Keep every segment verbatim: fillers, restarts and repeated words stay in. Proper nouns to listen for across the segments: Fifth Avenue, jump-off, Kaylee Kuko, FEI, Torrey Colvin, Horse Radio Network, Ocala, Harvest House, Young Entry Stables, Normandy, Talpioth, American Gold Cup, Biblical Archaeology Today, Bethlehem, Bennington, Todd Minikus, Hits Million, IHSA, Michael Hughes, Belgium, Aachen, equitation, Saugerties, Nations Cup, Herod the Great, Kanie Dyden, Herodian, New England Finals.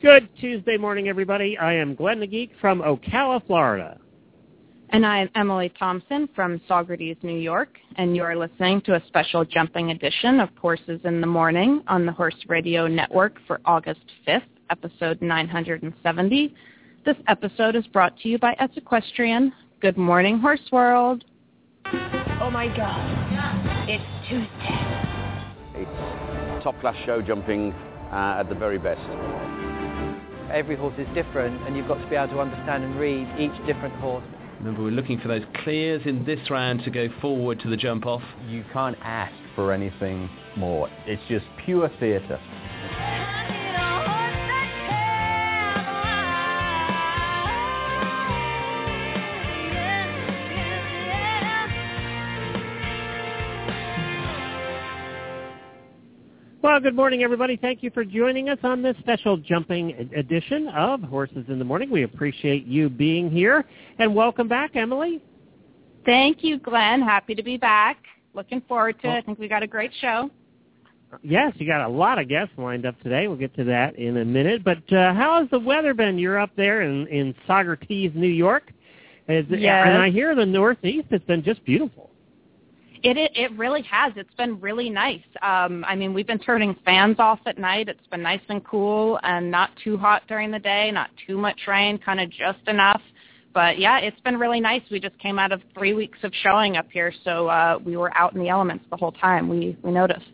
Good Tuesday morning, everybody. I am Glenn the Geek from Ocala, Florida. And I am Emily Thompson from Saugerties, New York, and you are listening to a special jumping edition of Horses in the Morning on the Horse Radio Network for August fifth, episode nine hundred seventy. This episode is brought to you by S Equestrian. Good morning, Horse World. Oh, my God. It's Tuesday. It's top-class show jumping uh, at the very best. Every horse is different, and you've got to be able to understand and read each different horse. Remember, we're looking for those clears in this round to go forward to the jump off. You can't ask for anything more. It's just pure theatre. Well, good morning, everybody. Thank you for joining us on this special jumping edition of Horses in the Morning. We appreciate you being here. And welcome back, Emily. Thank you, Glenn. Happy to be back. Looking forward to it. I think we got a great show. Yes, you got a lot of guests lined up today. We'll get to that in a minute. But uh, how has the weather been? You're up there in, in Saugerties, New York. Is, yes. And I hear the Northeast has been just beautiful. It, it it really has. It's been really nice. Um, I mean, we've been turning fans off at night. It's been nice and cool and not too hot during the day, not too much rain, kind of just enough. But, yeah, it's been really nice. We just came out of three weeks of showing up here, so uh, we were out in the elements the whole time. We, we noticed.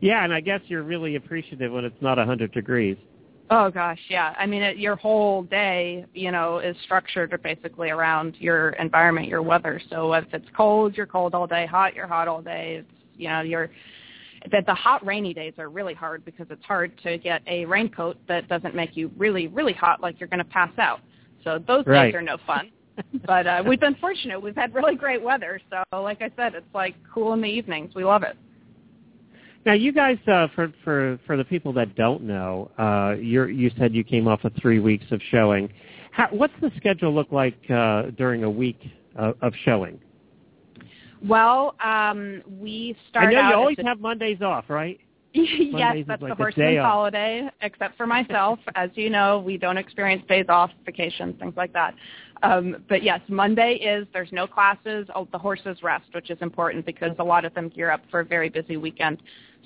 Yeah, and I guess you're really appreciative when it's not one hundred degrees. Oh, gosh, yeah. I mean, it, your whole day, you know, is structured basically around your environment, your weather. So if it's cold, you're cold all day. Hot, you're hot all day. It's, you know, you're that the hot, rainy days are really hard because it's hard to get a raincoat that doesn't make you really, really hot like you're going to pass out. So those right. days are no fun. But uh, we've been fortunate. We've had really great weather. So like I said, it's like cool in the evenings. We love it. Now, you guys, uh, for, for for the people that don't know, uh, you're, you said you came off of three weeks of showing. How, what's the schedule look like uh, during a week of, of showing? Well, um, we start out... I know out you always a, have Mondays off, right? Mondays yes, that's like the horseman's holiday, off. Except for myself. As you know, we don't experience days off, vacations, things like that. Um, but, yes, Monday is there's no classes. Oh, the horses rest, which is important because a lot of them gear up for a very busy weekend.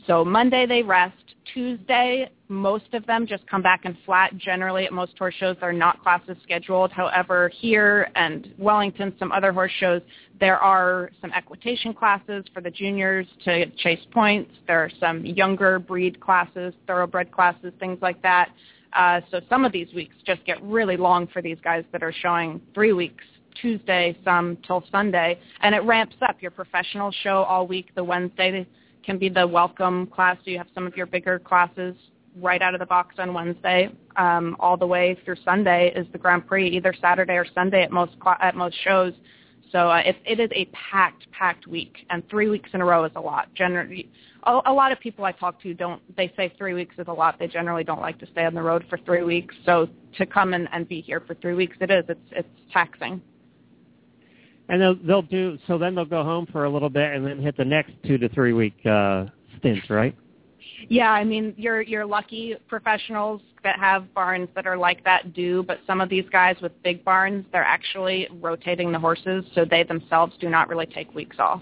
So Monday they rest. Tuesday, most of them just come back and flat. Generally at most horse shows, there are not classes scheduled. However, here and Wellington, some other horse shows, there are some equitation classes for the juniors to chase points. There are some younger breed classes, thoroughbred classes, things like that. Uh, so some of these weeks just get really long for these guys that are showing three weeks. Tuesday, some till Sunday. And it ramps up your professional show all week, the Wednesday can be the welcome class, so you have some of your bigger classes right out of the box on Wednesday. Um, all the way through Sunday is the Grand Prix, either Saturday or Sunday at most cl- at most shows. So uh, it, it is a packed, packed week, and three weeks in a row is a lot. Generally, a, a lot of people I talk to don't. They say three weeks is a lot. They generally don't like to stay on the road for three weeks. So to come and, and be here for three weeks, it is. It's it's taxing. And they'll, they'll do so. Then they'll go home for a little bit, and then hit the next two to three week uh, stints, right? Yeah, I mean, you're you're lucky. Professionals that have barns that are like that do, but some of these guys with big barns, they're actually rotating the horses, so they themselves do not really take weeks off.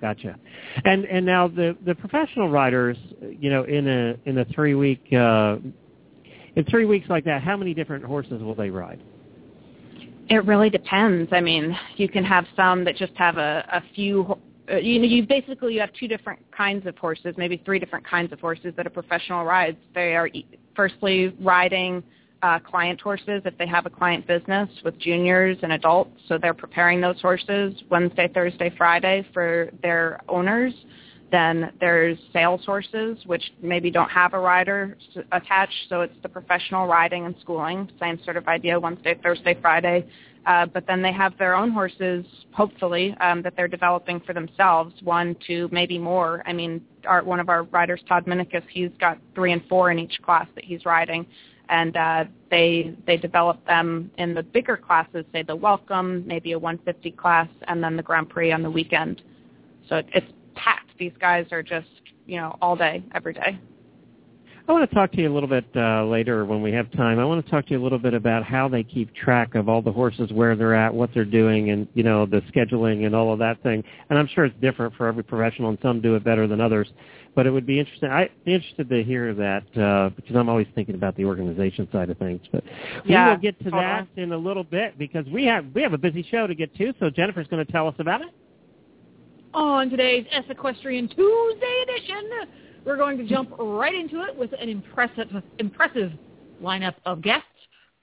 Gotcha. And and now the, the professional riders, you know, in a in a three week uh, in three weeks like that, how many different horses will they ride? It really depends. I mean, you can have some that just have a, a few, uh, you know, you basically you have two different kinds of horses, maybe three different kinds of horses that a professional rides. They are firstly riding uh, client horses if they have a client business with juniors and adults. So they're preparing those horses Wednesday, Thursday, Friday for their owners. Then there's sale horses, which maybe don't have a rider attached, so it's the professional riding and schooling, same sort of idea, Wednesday, Thursday, Friday. Uh, but then they have their own horses, hopefully, um, that they're developing for themselves, one, two, maybe more. I mean, our, one of our riders, Todd Minikus, he's got three and four in each class that he's riding, and uh, they they develop them in the bigger classes, say the Welcome, maybe a one fifty class, and then the Grand Prix on the weekend. So it, it's packed. These guys are just, you know, all day, every day. I want to talk to you a little bit uh, later when we have time. I want to talk to you a little bit about how they keep track of all the horses, where they're at, what they're doing, and, you know, the scheduling and all of that thing. And I'm sure it's different for every professional, and some do it better than others. But it would be interesting. I'd be interested to hear that uh, because I'm always thinking about the organization side of things. But yeah, we will get to that in a little bit because we have we have a busy show to get to, so Jennifer's going to tell us about it. On today's S Equestrian Tuesday edition, we're going to jump right into it with an impressive impressive lineup of guests.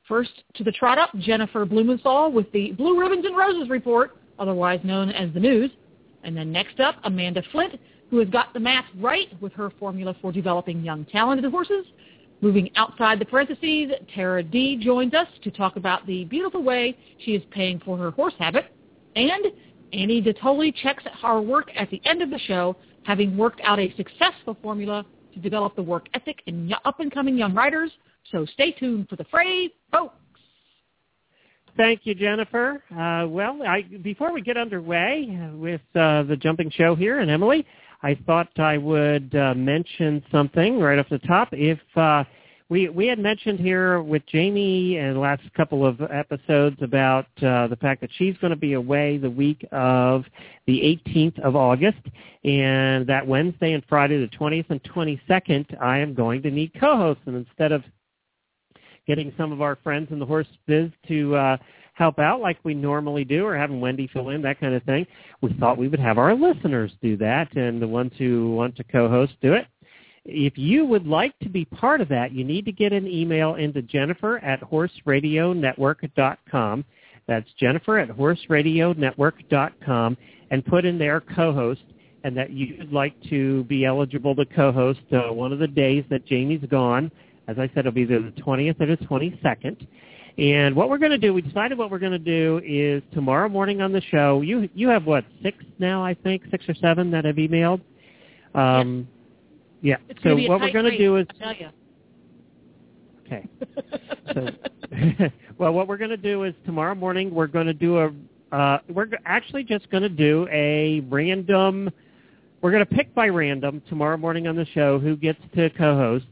First to the trot up, Jennifer Blumensahl with the Blue Ribbons and Roses Report, otherwise known as the news. And then next up, Amanda Flint, who has got the math right with her formula for developing young talented horses. Moving outside the parentheses, Tara D joins us to talk about the beautiful way she is paying for her horse habit. And Annie DeToli checks our work at the end of the show, having worked out a successful formula to develop the work ethic in up-and-coming young riders. So stay tuned for the fray, folks. Thank you, Jennifer. Uh, well, I, before we get underway with uh, the jumping show here and Emily, I thought I would uh, mention something right off the top. If uh, we we had mentioned here with Jamie in the last couple of episodes about uh, the fact that she's going to be away the week of the eighteenth of August, and that Wednesday and Friday the twentieth and twenty-second, I am going to need co-hosts, and instead of getting some of our friends in the horse biz to uh, help out like we normally do, or having Wendy fill in, that kind of thing, we thought we would have our listeners do that, and the ones who want to co-host do it. If you would like to be part of that, you need to get an email into Jennifer at horse radio network dot com. That's Jennifer at horse radio network dot com, and put in there co-host, and that you'd like to be eligible to co-host uh, one of the days that Jamie's gone. As I said, it'll be the twentieth or the twenty-second. And what we're going to do, we decided what we're going to do is tomorrow morning on the show, you you have, what, six now, I think, six or seven that have emailed? Um, yeah. yeah. So what we're going to do is... I'll tell you. Okay. So, well, what we're going to do is tomorrow morning we're going to do a... Uh, we're actually just going to do a random... We're going to pick by random tomorrow morning on the show who gets to co-host.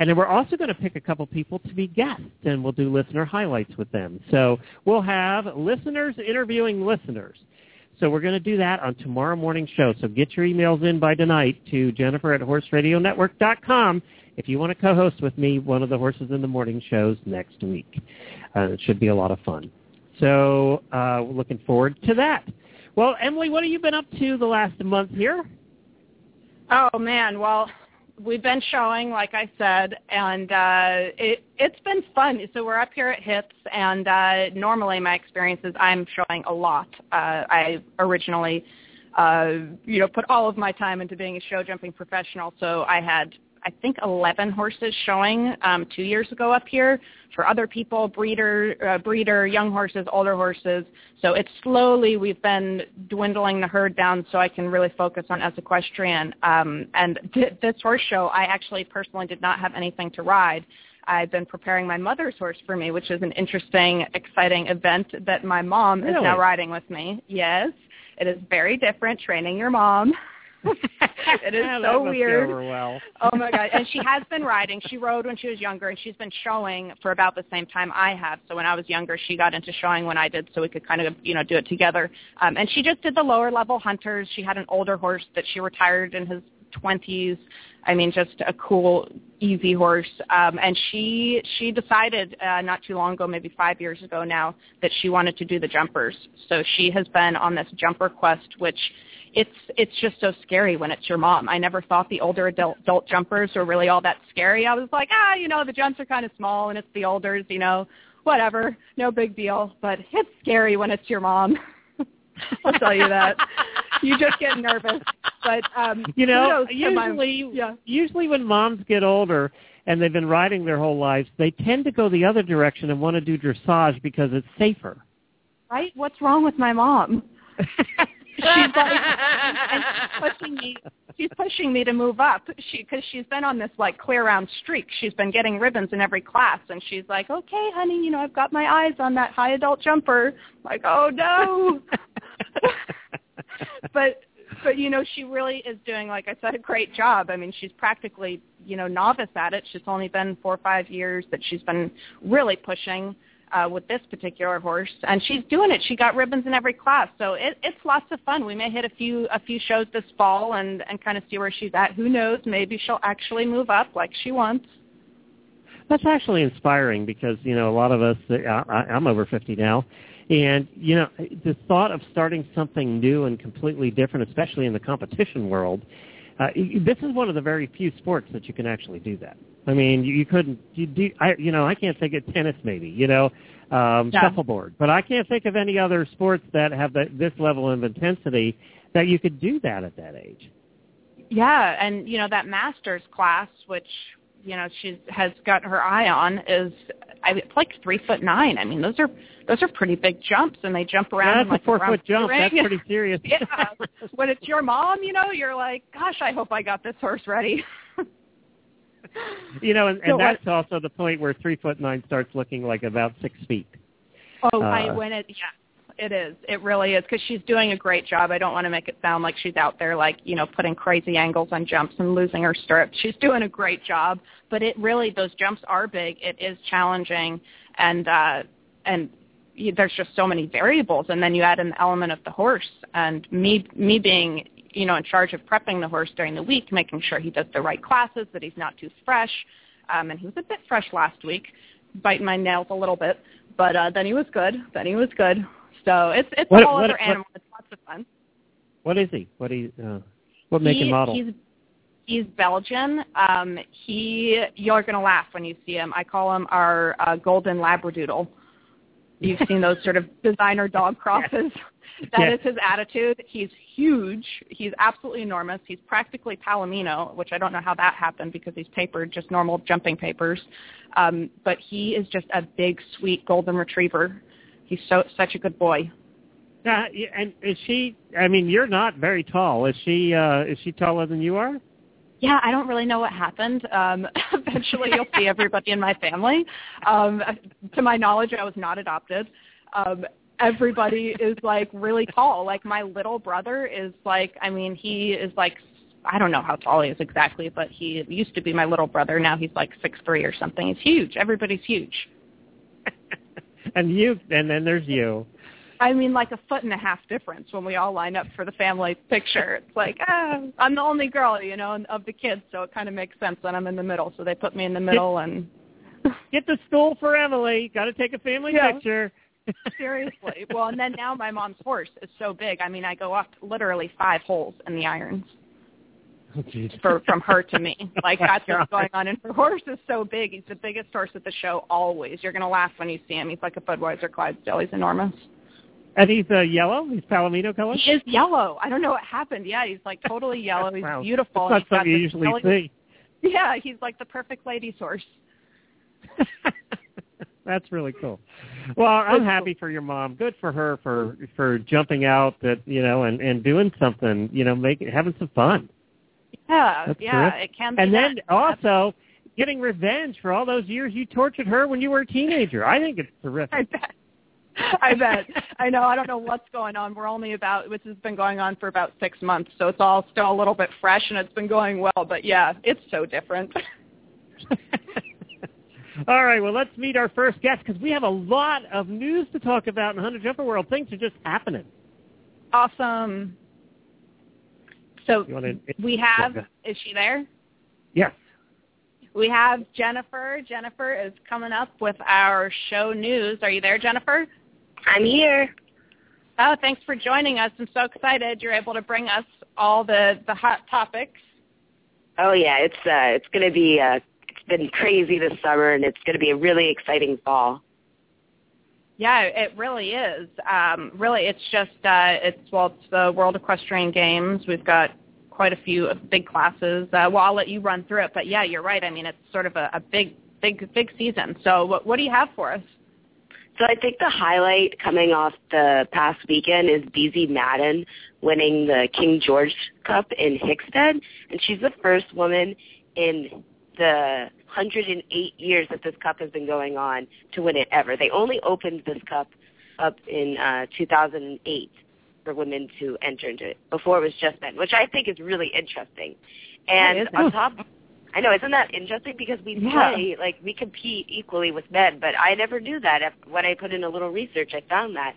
And then we're also going to pick a couple people to be guests, and we'll do listener highlights with them. So we'll have listeners interviewing listeners. So we're going to do that on tomorrow morning's show. So get your emails in by tonight to Jennifer at horse radio network dot com if you want to co-host with me one of the Horses in the Morning shows next week. Uh, it should be a lot of fun. So uh, we're looking forward to that. Well, Emily, what have you been up to the last month here? Oh, man, well... We've been showing, like I said, and uh, it, it's been fun. So we're up here at HITS, and uh, normally my experience is I'm showing a lot. Uh, I originally, uh, you know, put all of my time into being a show jumping professional, so I had, I think, eleven horses showing um, two years ago up here for other people, breeder, uh, breeder, young horses, older horses. So it's slowly we've been dwindling the herd down so I can really focus on S Equestrian. Um, and th- this horse show, I actually personally did not have anything to ride. I've been preparing my mother's horse for me, which is an interesting, exciting event that my mom really? is now riding with me. Yes, it is very different training your mom. It is yeah, so weird. Well. Oh, my God. And she has been riding. She rode when she was younger, and she's been showing for about the same time I have. So when I was younger, she got into showing when I did, so we could kind of, you know, do it together. Um, and she just did the lower-level hunters. She had an older horse that she retired in his twenties. I mean, just a cool, easy horse. Um, and she she decided uh, not too long ago, maybe five years ago now, that she wanted to do the jumpers. So she has been on this jumper quest, which it's it's just so scary when it's your mom. I never thought the older adult, adult jumpers were really all that scary. I was like, ah, you know, the jumps are kind of small and it's the olders, you know, whatever, no big deal. But it's scary when it's your mom. I'll tell you that. You just get nervous. But um, you know, usually, my, yeah. usually when moms get older and they've been riding their whole lives, they tend to go the other direction and want to do dressage because it's safer. Right? What's wrong with my mom? She's like, and she's pushing me. She's pushing me to move up. She because she's been on this like clear round streak. She's been getting ribbons in every class, and she's like, "Okay, honey, you know I've got my eyes on that high adult jumper." I'm like, oh no. but but you know she really is doing, like I said, a great job. I mean, she's practically you know novice at it. She's only been four or five years that she's been really pushing. Uh, with this particular horse, and she's doing it. She got ribbons in every class, so it, it's lots of fun. We may hit a few a few shows this fall and, and kind of see where she's at. Who knows? Maybe she'll actually move up like she wants. That's actually inspiring because, you know, a lot of us, I, I, I'm over fifty now, and, you know, the thought of starting something new and completely different, especially in the competition world, uh, this is one of the very few sports that you can actually do that. I mean, you, you couldn't, you, do, I, you know, I can't think of tennis maybe, you know, um, yeah. shuffleboard. But I can't think of any other sports that have the, this level of intensity that you could do that at that age. Yeah, and, you know, that master's class, which, you know, she has got her eye on, is I, it's like three foot nine. I mean, those are those are pretty big jumps, and they jump around. Yeah, that's like a four-foot jump. Ring. That's pretty serious. Yeah. When it's your mom, you know, you're like, gosh, I hope I got this horse ready. You know, and, and so that's what, also the point where three foot nine starts looking like about six feet. Oh, uh, I when it, yeah, it is. It really is because she's doing a great job. I don't want to make it sound like she's out there like, you know, putting crazy angles on jumps and losing her stirrup. She's doing a great job, but it really, those jumps are big. It is challenging, and uh, and there's just so many variables. And then you add an element of the horse, and me me being. you know, in charge of prepping the horse during the week, making sure he does the right classes, that he's not too fresh. Um, and he was a bit fresh last week, biting my nails a little bit. But uh, then he was good. Then he was good. So it's it's what, a whole what, other what, animal. It's lots of fun. What is he? What he? Uh, what make he, and model? He's, he's Belgian. Um, he you're going to laugh when you see him. I call him our uh, golden labradoodle. You've seen those sort of designer dog crosses. That yes. is his attitude. He's huge. He's absolutely enormous. He's practically Palomino, which I don't know how that happened because he's papered, just normal jumping papers. Um, but he is just a big, sweet golden retriever. He's so such a good boy. Uh, and is she, I mean, you're not very tall. Is she uh, Is she taller than you are? Yeah, I don't really know what happened. Um, eventually you'll see everybody in my family. Um, to my knowledge, I was not adopted. Um Everybody is, like, really tall. Like, my little brother is, like, I mean, he is, like, I don't know how tall he is exactly, but he used to be my little brother. Now he's, like, six three or something. He's huge. Everybody's huge. And you, and then there's you. I mean, like a foot and a half difference when we all line up for the family picture. It's like, ah, I'm the only girl, you know, of the kids, so it kind of makes sense that I'm in the middle. So they put me in the middle and... Get the stool for Emily. Got to take a family yeah. picture. Seriously. Well, and then now my mom's horse is so big. I mean, I go up literally five holes in the irons oh, for, from her to me. Like, that's oh, what's going on. And her horse is so big. He's the biggest horse at the show always. You're going to laugh when you see him. He's like a Budweiser Clydesdale. He's enormous. And he's uh, yellow? He's Palomino color? He is yellow. I don't know what happened. Yeah, he's, like, totally yellow. He's wow. beautiful. That's not something you usually see. Yeah, he's like the perfect lady's horse. That's really cool. Well, I'm happy for your mom. Good for her for for jumping out, that you know, and, and doing something, you know, making having some fun. Yeah, That's yeah, terrific. It can be. And that. then also getting revenge for all those years you tortured her when you were a teenager. I think it's terrific. I bet. I bet. I know. I don't know what's going on. We're only about this has been going on for about six months, so it's all still a little bit fresh, and it's been going well. But yeah, it's so different. All right, well, let's meet our first guest because we have a lot of news to talk about in the Hunter Jumper World. Things are just happening. Awesome. So to... we have, is she there? Yes. We have Jennifer. Jennifer is coming up with our show news. Are you there, Jennifer? I'm here. Oh, thanks for joining us. I'm so excited you're able to bring us all the, the hot topics. Oh, yeah, it's uh, it's going to be uh... been crazy this summer, and it's going to be a really exciting fall. Yeah, it really is. Um, really, it's just, uh, it's well, it's the World Equestrian Games. We've got quite a few big classes. Uh, well, I'll let you run through it, but yeah, you're right. I mean, it's sort of a, a big, big, big season. So what, what do you have for us? So I think the highlight coming off the past weekend is Beezy Madden winning the King George Cup in Hickstead, and she's the first woman in the one hundred eight years that this cup has been going on to win it ever. They only opened this cup up in uh, two thousand eight for women to enter into it. Before it was just men, which I think is really interesting. And on top, I know, isn't that interesting? Because we yeah. play, like, we compete equally with men, but I never knew that. When I put in a little research, I found that.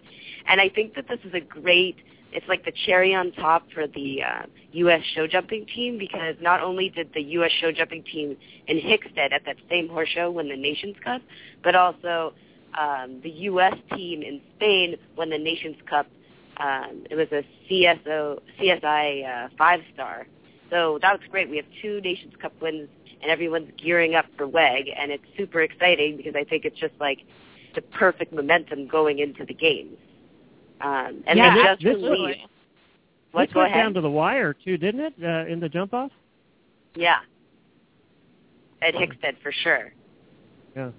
And I think that this is a great, it's like the cherry on top for the uh, U S show jumping team, because not only did the U S show jumping team in Hickstead at that same horse show win the Nations Cup, but also um, the U S team in Spain won the Nations Cup. Um, it was a C S O, C S I uh, five-star. So that was great. We have two Nations Cup wins, and everyone's gearing up for W E G, and it's super exciting because I think it's just like the perfect momentum going into the games. Um, and yeah, they just this, released. This, what, this go went ahead. Down to the wire, too, didn't it, uh, in the jump-off? Yeah. At Hickstead, for sure. Yeah.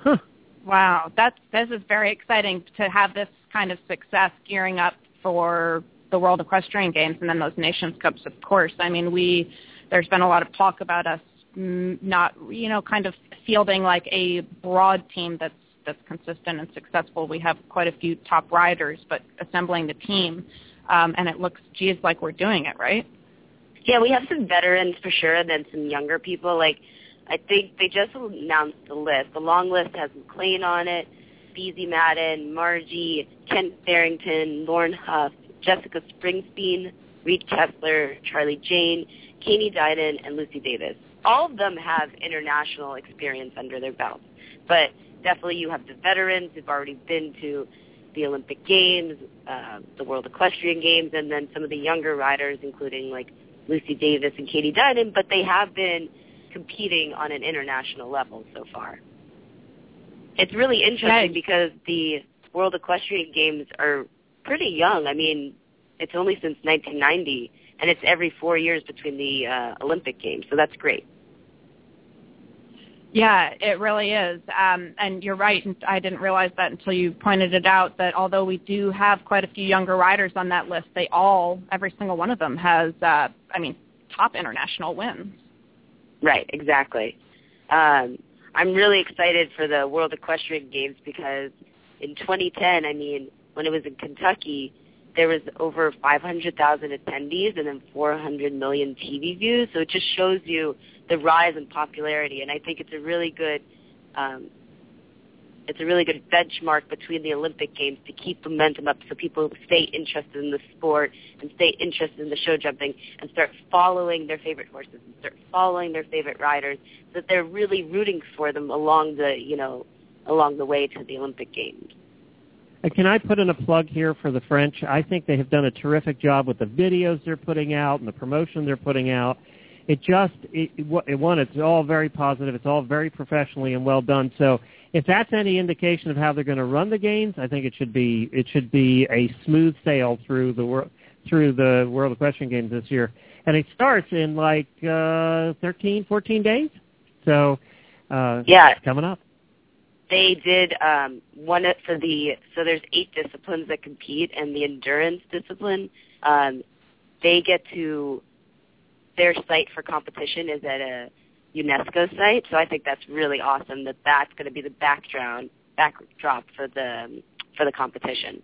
Huh. Wow. That's, this is very exciting to have this kind of success gearing up for the World Equestrian Games and then those Nations Cups, of course. I mean, we there's been a lot of talk about us not, you know, kind of fielding like a broad team that's that's consistent and successful. We have quite a few top riders, but assembling the team, um, and it looks, geez, like we're doing it, right? Yeah, we have some veterans for sure, and then some younger people. Like, I think they just announced the list. The long list has McLean on it, Beezy Madden, Margie, Kent Farrington, Lauren Huff, Jessica Springsteen, Reed Kessler, Charlie Jane, Kanie Dyden, and Lucy Davis. All of them have international experience under their belts, but definitely you have the veterans who've already been to the Olympic Games, uh, the World Equestrian Games, and then some of the younger riders, including like Lucy Davis and Kanie Dyden, but they have been competing on an international level so far. It's really interesting right. because the World Equestrian Games are pretty young. I mean, it's only since nineteen ninety, and it's every four years between the uh, Olympic Games, so that's great. Yeah, it really is. Um, and you're right, and I didn't realize that until you pointed it out, that although we do have quite a few younger riders on that list, they all, every single one of them has, uh, I mean, top international wins. Right, exactly. Um, I'm really excited for the World Equestrian Games because in twenty ten, I mean, when it was in Kentucky, there was over five hundred thousand attendees and then four hundred million T V views. So it just shows you the rise in popularity, and I think it's a really good, um, it's a really good benchmark between the Olympic Games to keep momentum up, so people stay interested in the sport and stay interested in the show jumping and start following their favorite horses and start following their favorite riders, so that they're really rooting for them along the, you know, along the way to the Olympic Games. Can I put in a plug here for the French? I think they have done a terrific job with the videos they're putting out and the promotion they're putting out. It just, it, it, one, it's all very positive. It's all very professionally and well done. So if that's any indication of how they're going to run the games, I think it should be it should be a smooth sail through the through the World Equestrian Games this year. And it starts in like uh, thirteen, fourteen days. So uh, yeah, it's coming up. They did um, one for the, so there's eight disciplines that compete, and the endurance discipline, um, they get to, their site for competition is at a UNESCO site, so I think that's really awesome that that's going to be the background, backdrop for the for the competition.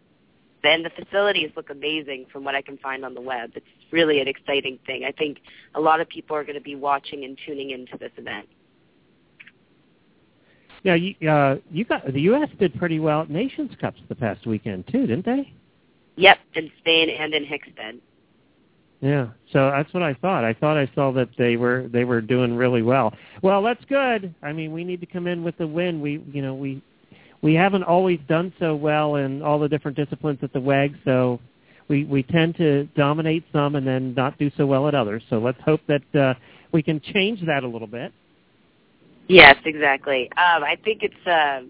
And the facilities look amazing from what I can find on the web. It's really an exciting thing. I think a lot of people are going to be watching and tuning into this event. Now, you, uh, you got, the U S did pretty well at Nations Cups the past weekend, too, didn't they? Yep, in Spain and in Hickstead. Yeah, so that's what I thought. I thought I saw that they were they were doing really well. Well, that's good. I mean, we need to come in with the win. We you know we we haven't always done so well in all the different disciplines at the W E G, so we we tend to dominate some and then not do so well at others. So let's hope that uh, we can change that a little bit. Yes, exactly. Um, I think it's uh,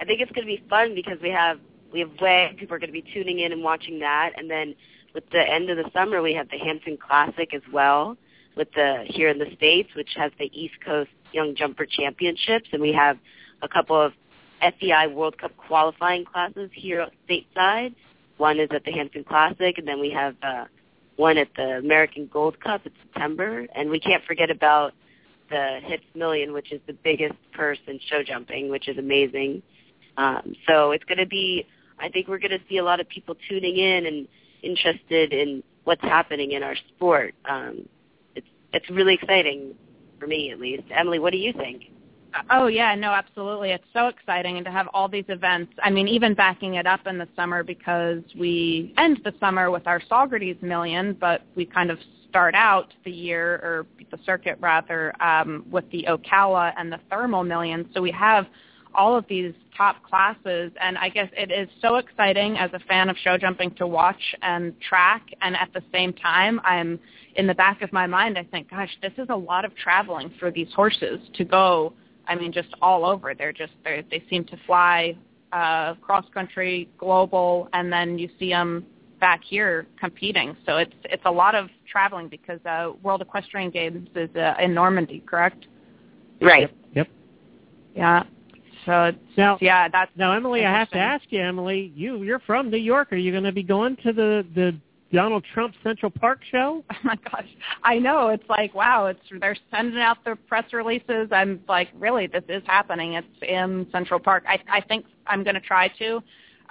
I think it's going to be fun because we have we have W E G. People are going to be tuning in and watching that, and then With the end of the summer, we have the Hampton Classic as well, with the here in the States, which has the East Coast Young Jumper Championships, and we have a couple of F E I World Cup qualifying classes here stateside. One is at the Hampton Classic, and then we have uh, one at the American Gold Cup in September. And we can't forget about the HITS Million, which is the biggest purse in show jumping, which is amazing. Um, so it's going to be, I think we're going to see a lot of people tuning in and interested in what's happening in our sport. Um, it's, it's really exciting, for me at least. Emily, what do you think? Oh, yeah, no, absolutely. It's so exciting, and to have all these events. I mean, even backing it up in the summer, because we end the summer with our Saugerties Million, but we kind of start out the year, or the circuit rather, um, with the Ocala and the Thermal Million. So we have all of these top classes, and I guess it is so exciting as a fan of show jumping to watch and track, and at the same time, I'm in the back of my mind, I think, gosh, this is a lot of traveling for these horses to go. I mean, just all over. They're just they're, they seem to fly uh, cross-country, global, and then you see them back here competing. So it's it's a lot of traveling, because uh, World Equestrian Games is uh, in Normandy, correct? Right. Yep. Yep. Yeah. So it's, now, yeah, that's now Emily. I have to ask you, Emily. You you're from New York. Are you going to be going to the the Donald Trump Central Park show? Oh, my gosh. I know. It's like, wow, it's they're sending out their press releases. I'm like, really, this is happening. It's in Central Park. I, I think I'm going to try to.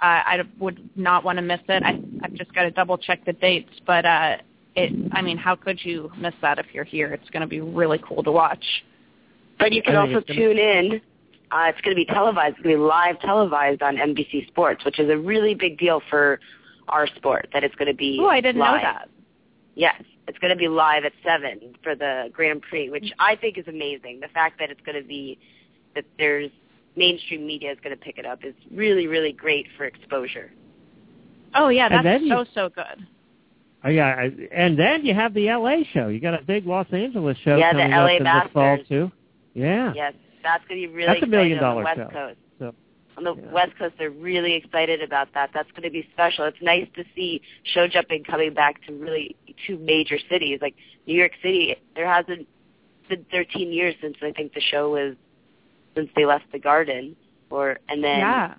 Uh, I would not want to miss it. I, I've just got to double-check the dates. But, uh, it. I mean, how could you miss that if you're here? It's going to be really cool to watch. But you can also tune in. Uh, it's going to be televised. It's going to be live televised on N B C Sports, which is a really big deal for – our sport, that it's going to be live. Oh, I didn't live. know that. Yes, it's going to be live at seven for the Grand Prix, which I think is amazing. The fact that it's going to be, that there's mainstream media is going to pick it up is really, really great for exposure. Oh, yeah, that's so, so good. Oh, yeah, and then you have the L A show. You got a big Los Angeles show yeah, coming the L A up Masters. In the fall, too. Yeah. Yes, that's going to be really that's a million dollar on the West show. Coast. On the yeah. West Coast, they're really excited about that. That's going to be special. It's nice to see show jumping coming back to really two major cities. Like New York City, there hasn't been thirteen years since I think the show was, since they left the Garden. Or And then yeah.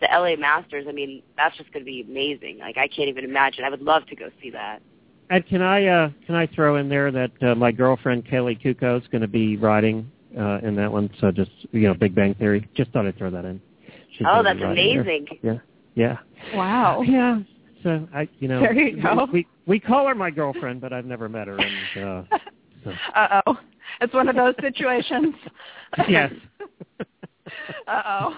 the L A Masters, I mean, that's just going to be amazing. Like, I can't even imagine. I would love to go see that. And can I uh, can I throw in there that uh, my girlfriend, Kaylee Kuko, is going to be riding uh, in that one? So just, you know, Big Bang Theory. Just thought I'd throw that in. Oh, that's amazing. Here. Yeah, yeah. Wow. Yeah. So, I, you know, there you go. We, we call her my girlfriend, but I've never met her. And, uh, so. Uh-oh. It's one of those situations. Yes. Uh-oh.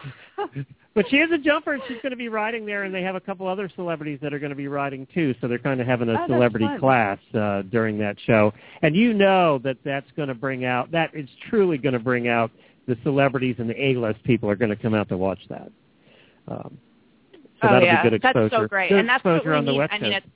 But she is a jumper, and she's going to be riding there, and they have a couple other celebrities that are going to be riding, too. So they're kind of having a oh, celebrity class uh, during that show. And you know that that's going to bring out, that is truly going to bring out, the celebrities and the A-list people are going to come out to watch that. Um, so oh, that'll yeah. be good exposure. That's so great. Good and that's what we need. I mean, it's,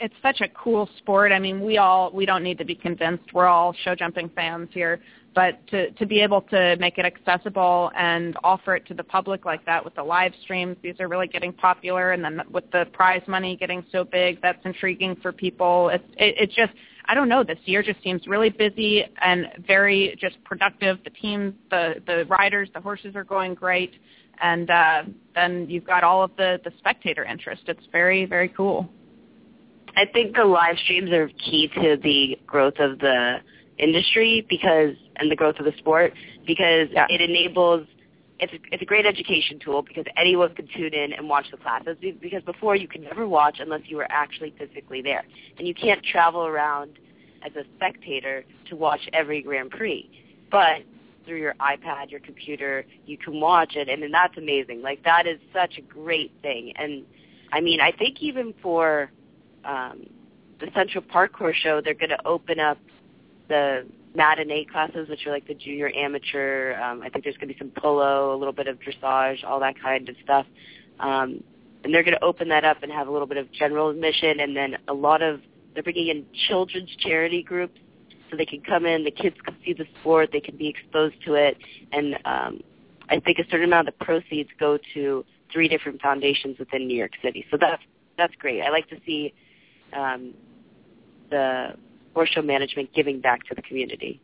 it's such a cool sport. I mean, we all, we don't need to be convinced. We're all show jumping fans here. But to, to be able to make it accessible and offer it to the public like that with the live streams, these are really getting popular. And then with the prize money getting so big, that's intriguing for people. It's it, it just, I don't know, this year just seems really busy and very just productive. The team, the, the riders, the horses are going great. And uh, then you've got all of the, the spectator interest. It's very, very cool. I think the live streams are key to the growth of the industry because and the growth of the sport because yeah. it enables it's it's a great education tool because anyone can tune in and watch the classes because before you could never watch unless you were actually physically there, and you can't travel around as a spectator to watch every Grand Prix, but through your iPad, your computer, you can watch it, and, and that's amazing. Like, that is such a great thing. And I mean, I think even for um, the Central Park Horse Show, they're going to open up the matinee classes, which are like the junior amateur. Um, I think there's going to be some polo, a little bit of dressage, all that kind of stuff. Um, and they're going to open that up and have a little bit of general admission, and then a lot of they're bringing in children's charity groups so they can come in, the kids can see the sport, they can be exposed to it. And um, I think a certain amount of the proceeds go to three different foundations within New York City. So that's, that's great. I like to see um, the horse show management giving back to the community.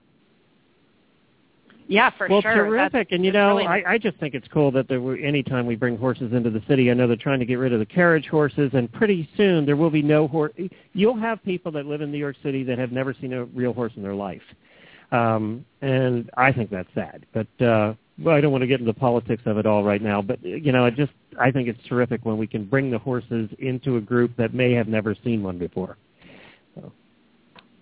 Yeah, for well, sure. Well, terrific. That's, and, you know, really I, I just think it's cool that there were, anytime we bring horses into the city, I know they're trying to get rid of the carriage horses, and pretty soon there will be no horse. You'll have people that live in New York City that have never seen a real horse in their life. Um, and I think that's sad. But, uh, well, I don't want to get into the politics of it all right now. But, you know, I just I think it's terrific when we can bring the horses into a group that may have never seen one before. So.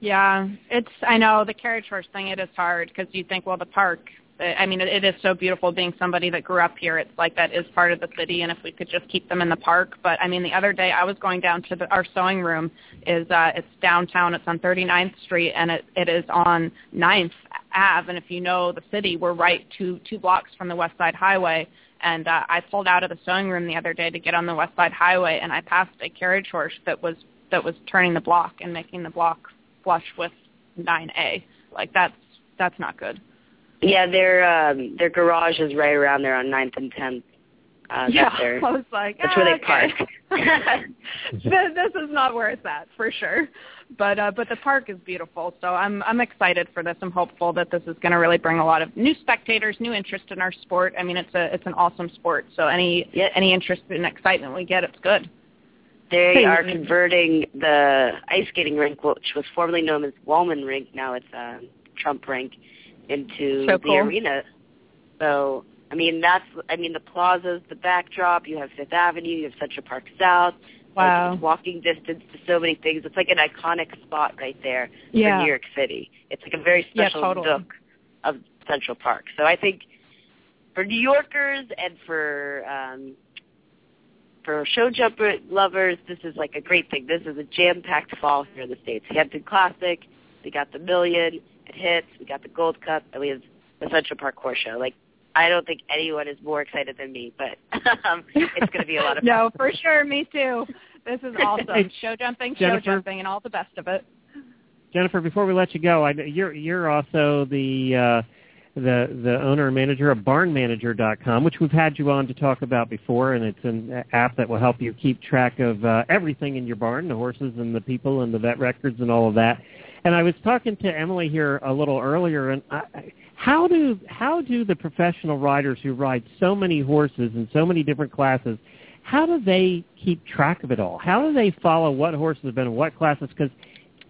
Yeah, it's, I know the carriage horse thing, it is hard because you think, well, the park, I mean, it, it is so beautiful being somebody that grew up here. It's like that is part of the city, and if we could just keep them in the park. But, I mean, the other day I was going down to the, our sewing room. is uh, It's downtown. It's on thirty-ninth Street, and it, it is on ninth Avenue. And if you know the city, we're right two, two blocks from the West Side Highway. And uh, I pulled out of the sewing room the other day to get on the West Side Highway, and I passed a carriage horse that was that was turning the block and making the block flush with nine A. Like, that's that's not good. Yeah, their um, their garage is right around there on ninth and tenth. Uh, yeah, there. I was like, that's ah, where they park. Okay. This is not where it's at, for sure. But uh, but the park is beautiful, so I'm I'm excited for this. I'm hopeful that this is going to really bring a lot of new spectators, new interest in our sport. I mean, it's a it's an awesome sport. So any yeah. any interest and excitement we get, it's good. They are converting the ice skating rink, which was formerly known as Wallman Rink, now it's uh, Trump Rink, into so cool. the arena. So, I mean, that's, I mean, the plazas, the backdrop, you have Fifth Avenue, you have Central Park South. Wow. Like, walking distance to so many things. It's like an iconic spot right there yeah. for New York City. It's like a very special yeah, totally. look of Central Park. So I think for New Yorkers and for um, for show jumper lovers, this is like a great thing. This is a jam-packed fall here in the States. Hampton Classic, we got the Million at HITS, we got the Gold Cup, and we have the Central Park Horse Show. Like, I don't think anyone is more excited than me, but um, it's going to be a lot of fun. No, for sure. Me too. This is awesome. Show jumping, Jennifer, show jumping, and all the best of it. Jennifer, before we let you go, I, you're you're also the uh, the the owner and manager of barn manager dot com, which we've had you on to talk about before, and it's an app that will help you keep track of uh, everything in your barn, the horses and the people and the vet records and all of that. And I was talking to Emily here a little earlier, and I, how do how do the professional riders who ride so many horses in so many different classes, how do they keep track of it all? How do they follow what horses have been in what classes? Because,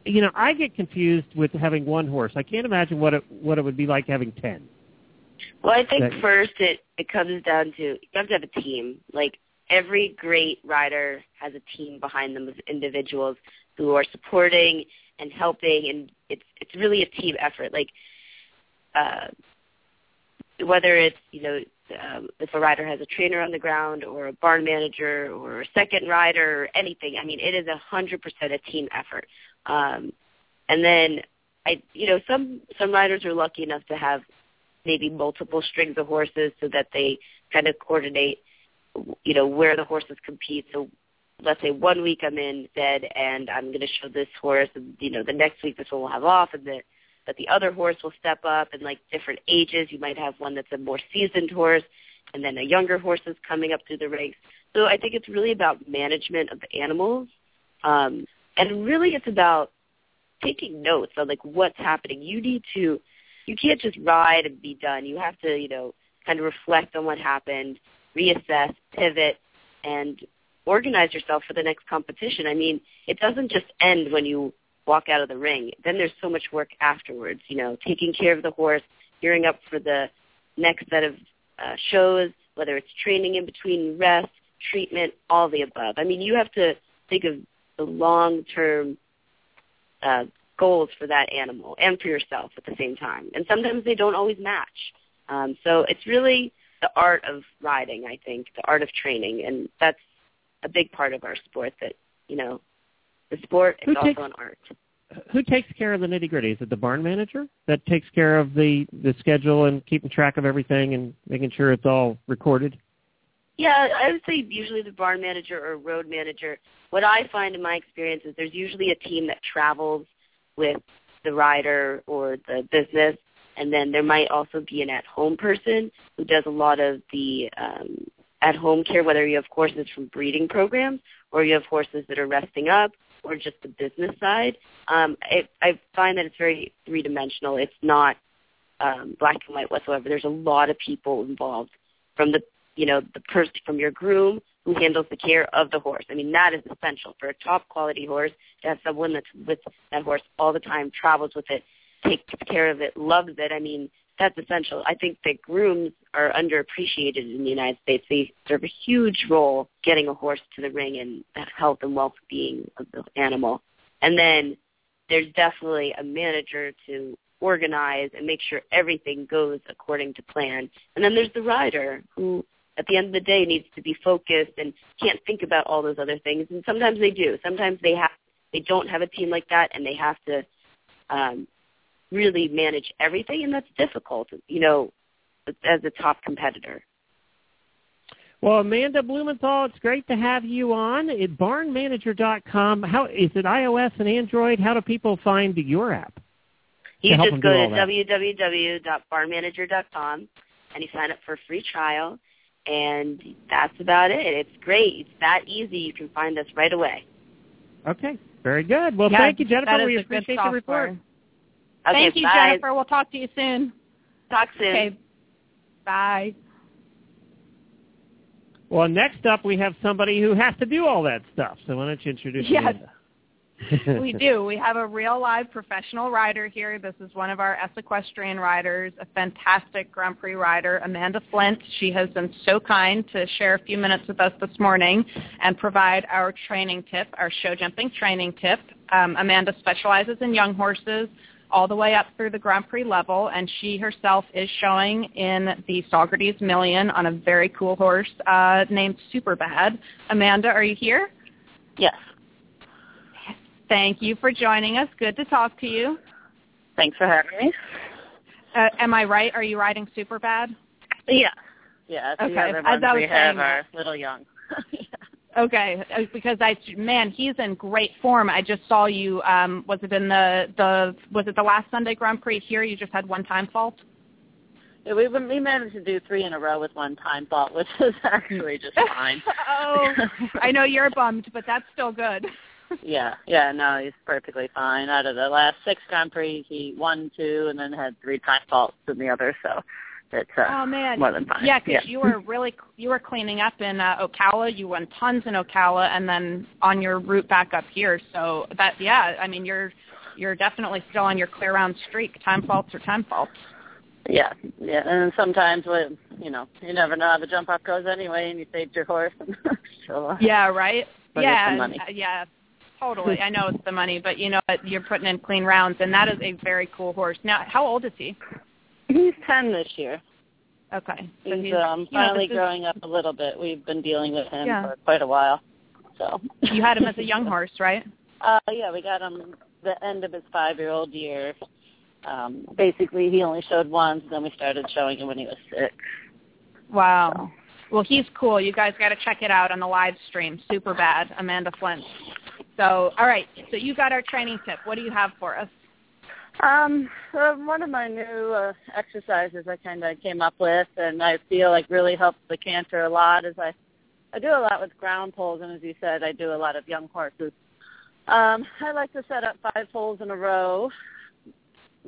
you know, I get confused with having one horse. I can't imagine what it, what it would be like having ten. Well, I think that, first it, it comes down to you have to have a team. Like, every great rider has a team behind them of individuals who are supporting and helping, and it's it's really a team effort. Like, uh, whether it's, you know, um, if a rider has a trainer on the ground or a barn manager or a second rider or anything, I mean, it is one hundred percent a team effort. Um, and then, I you know, some, some riders are lucky enough to have maybe multiple strings of horses so that they kind of coordinate, you know, where the horses compete. So let's say one week I'm in bed and I'm going to show this horse, and, you know, the next week this one will have off, and the that the other horse will step up, and like different ages. You might have one that's a more seasoned horse, and then a younger horse is coming up through the ranks. So I think it's really about management of the animals. Um, and really it's about taking notes on like what's happening. You need to, you can't just ride and be done. You have to, you know, kind of reflect on what happened, reassess, pivot, and organize yourself for the next competition. I mean, it doesn't just end when you walk out of the ring. Then there's so much work afterwards, you know, taking care of the horse, gearing up for the next set of uh, shows, whether it's training in between, rest, treatment, all the above. I mean, you have to think of the long-term uh, goals for that animal and for yourself at the same time. And sometimes they don't always match. Um, so it's really the art of riding, I think, the art of training. And that's a big part of our sport that, you know, the sport is also an art. Who takes care of the nitty-gritty? Is it the barn manager that takes care of the, the schedule and keeping track of everything and making sure it's all recorded? Yeah, I would say usually the barn manager or road manager. What I find in my experience is there's usually a team that travels with the rider or the business, and then there might also be an at-home person who does a lot of the um, at-home care, whether you have horses from breeding programs or you have horses that are resting up, or just the business side. Um, it, I find that it's very three-dimensional. It's not um, black and white whatsoever. There's a lot of people involved, from the you know the person from your groom who handles the care of the horse. I mean, that is essential for a top-quality horse to have someone that's with that horse all the time, travels with it, takes care of it, loves it. I mean, that's essential. I think that grooms are underappreciated in the United States. They serve a huge role getting a horse to the ring and the health and well-being of the animal. And then there's definitely a manager to organize and make sure everything goes according to plan. And then there's the rider who, at the end of the day, needs to be focused and can't think about all those other things. And sometimes they do. Sometimes they have, they don't have a team like that, and they have to um, – really manage everything, and that's difficult, you know, as a top competitor. Well, Amanda Blumenthal, it's great to have you on at barn manager dot com. How is it iOS and Android? How do people find your app? You just go to w w w dot barn manager dot com, and you sign up for a free trial, and that's about it. It's great. It's that easy. You can find us right away. Okay, very good. Well, yeah, thank you, Jennifer. We appreciate the report. Okay, Thank you, bye. Jennifer. We'll talk to you soon. Talk soon. Okay, bye. Well, next up we have somebody who has to do all that stuff, so why don't you introduce yes. Amanda? We do. We have a real live professional rider here. This is one of our S Equestrian riders, a fantastic Grand Prix rider, Amanda Flint. She has been so kind to share a few minutes with us this morning and provide our training tip, our show jumping training tip. Um, Amanda specializes in young horses all the way up through the Grand Prix level, and she herself is showing in the Saugerties Million on a very cool horse uh, named Superbad. Amanda, are you here? Yes. Thank you for joining us. Good to talk to you. Thanks for having me. Uh, am I right? Are you riding Superbad? Yeah. Yeah. Okay. The other ones we have are little young. Yeah. Okay, because I man, he's in great form. I just saw you. Um, was it in the, the was it the last Sunday Grand Prix here? You just had one time fault. Yeah, we we managed to do three in a row with one time fault, which is actually just fine. Oh, I know you're bummed, but that's still good. yeah, yeah, no, he's perfectly fine. Out of the last six Grand Prix, he won two and then had three time faults in the other. So. It's, uh, oh man! More than fine. Yeah, because yeah. you were really you were cleaning up in uh, Ocala. You won tons in Ocala, and then on your route back up here. So that yeah, I mean you're you're definitely still on your clear round streak. Time faults or time faults. Yeah, yeah, and sometimes when, you know you never know how the jump off goes anyway, and you saved your horse. so, yeah, right. But yeah, it's the money. yeah. Totally. I know it's the money, but you know you're putting in clean rounds, and that is a very cool horse. Now, how old is he? He's ten this year. Okay. So he's, he's um, finally you know, growing is... up a little bit. We've been dealing with him yeah. for quite a while. So you had him as a young horse, right? Uh, yeah, we got him the end of his five-year-old year. Um, basically, he only showed once, and then we started showing him when he was six. Wow. So. Well, he's cool. You guys got to check it out on the live stream. Super bad, Amanda Flint. So, all right. So you got our training tip. What do you have for us? Um, uh, one of my new uh, exercises I kind of came up with, and I feel like really helps the canter a lot, is I, I do a lot with ground poles, and as you said, I do a lot of young horses. Um, I like to set up five poles in a row.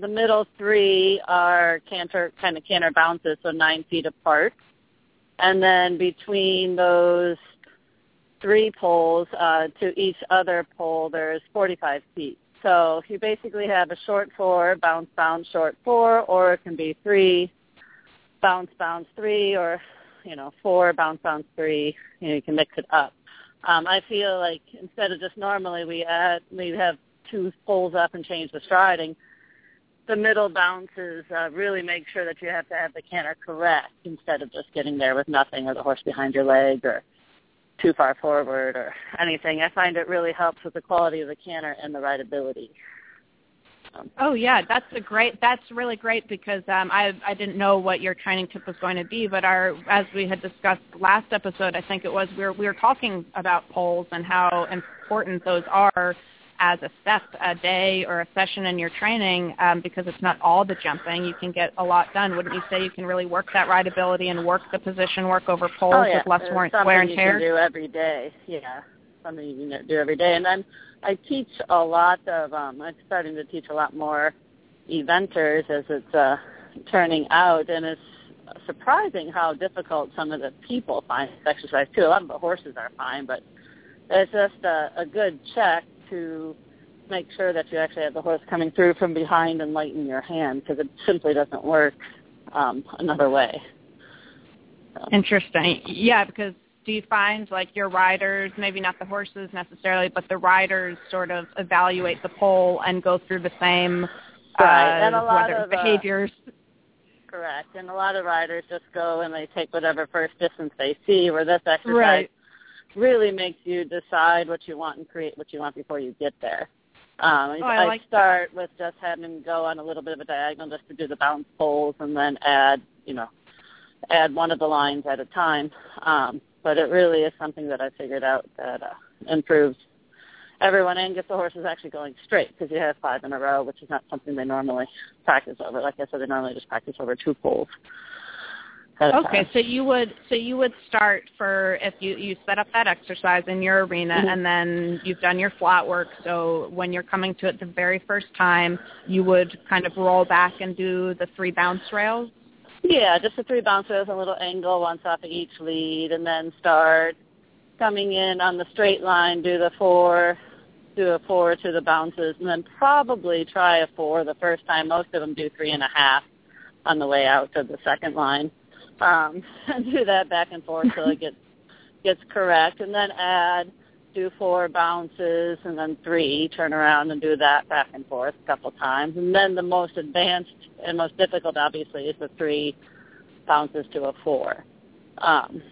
The middle three are canter, kind of canter bounces, so nine feet apart. And then between those three poles uh, to each other pole, there's forty-five feet. So you basically have a short four, bounce, bounce, short four, or it can be three, bounce, bounce, three, or, you know, four, bounce, bounce, three. You know, you can mix it up. Um, I feel like instead of just normally we add, we have two poles up and change the striding, the middle bounces uh, really make sure that you have to have the canter correct instead of just getting there with nothing or the horse behind your leg or too far forward or anything. I find it really helps with the quality of the canter and the rideability. Um, oh, yeah, that's a great, that's really great because um, I I didn't know what your training tip was going to be, but our as we had discussed last episode, I think it was, we were, we were talking about poles and how important those are as a step a day or a session in your training um, because it's not all the jumping. You can get a lot done. Wouldn't you say you can really work that rideability and work the position, work over poles oh, yeah. with less wear and tear? It's something you can do every day, yeah. something you can do every day. And I'm, I teach a lot of, um, I'm starting to teach a lot more eventers as it's uh, turning out, and it's surprising how difficult some of the people find exercise, too. A lot of the horses are fine, but it's just a, a good check to make sure that you actually have the horse coming through from behind and lighten your hand, because it simply doesn't work um, another way. So. Interesting. Yeah, because do you find, like, your riders, maybe not the horses necessarily, but the riders sort of evaluate the poll and go through the same uh, right. and a lot of, behaviors? Uh, correct. And a lot of riders just go and they take whatever first distance they see, where this exercise right. really makes you decide what you want and create what you want before you get there. Um, oh, I, I like start that. with just having them go on a little bit of a diagonal just to do the bounce poles, and then add, you know, add one of the lines at a time. Um, but it really is something that I figured out that uh, improves everyone and gets the horses actually going straight, because you have five in a row, which is not something they normally practice over. Like I said, they normally just practice over two poles. Okay, so you would so you would start for if you, you set up that exercise in your arena, mm-hmm. and then you've done your flat work, so when you're coming to it the very first time, you would kind of roll back and do the three bounce rails? Yeah, just the three bounce rails, a little angle, once off of each lead, and then start coming in on the straight line, do the four, do a four to the bounces, and then probably try a four the first time. Most of them do three and a half on the way out to the second line. Um, and do that back and forth till it gets gets correct, and then add, do four bounces, and then three, turn around and do that back and forth a couple times. And then the most advanced and most difficult, obviously, is the three bounces to a four. Um,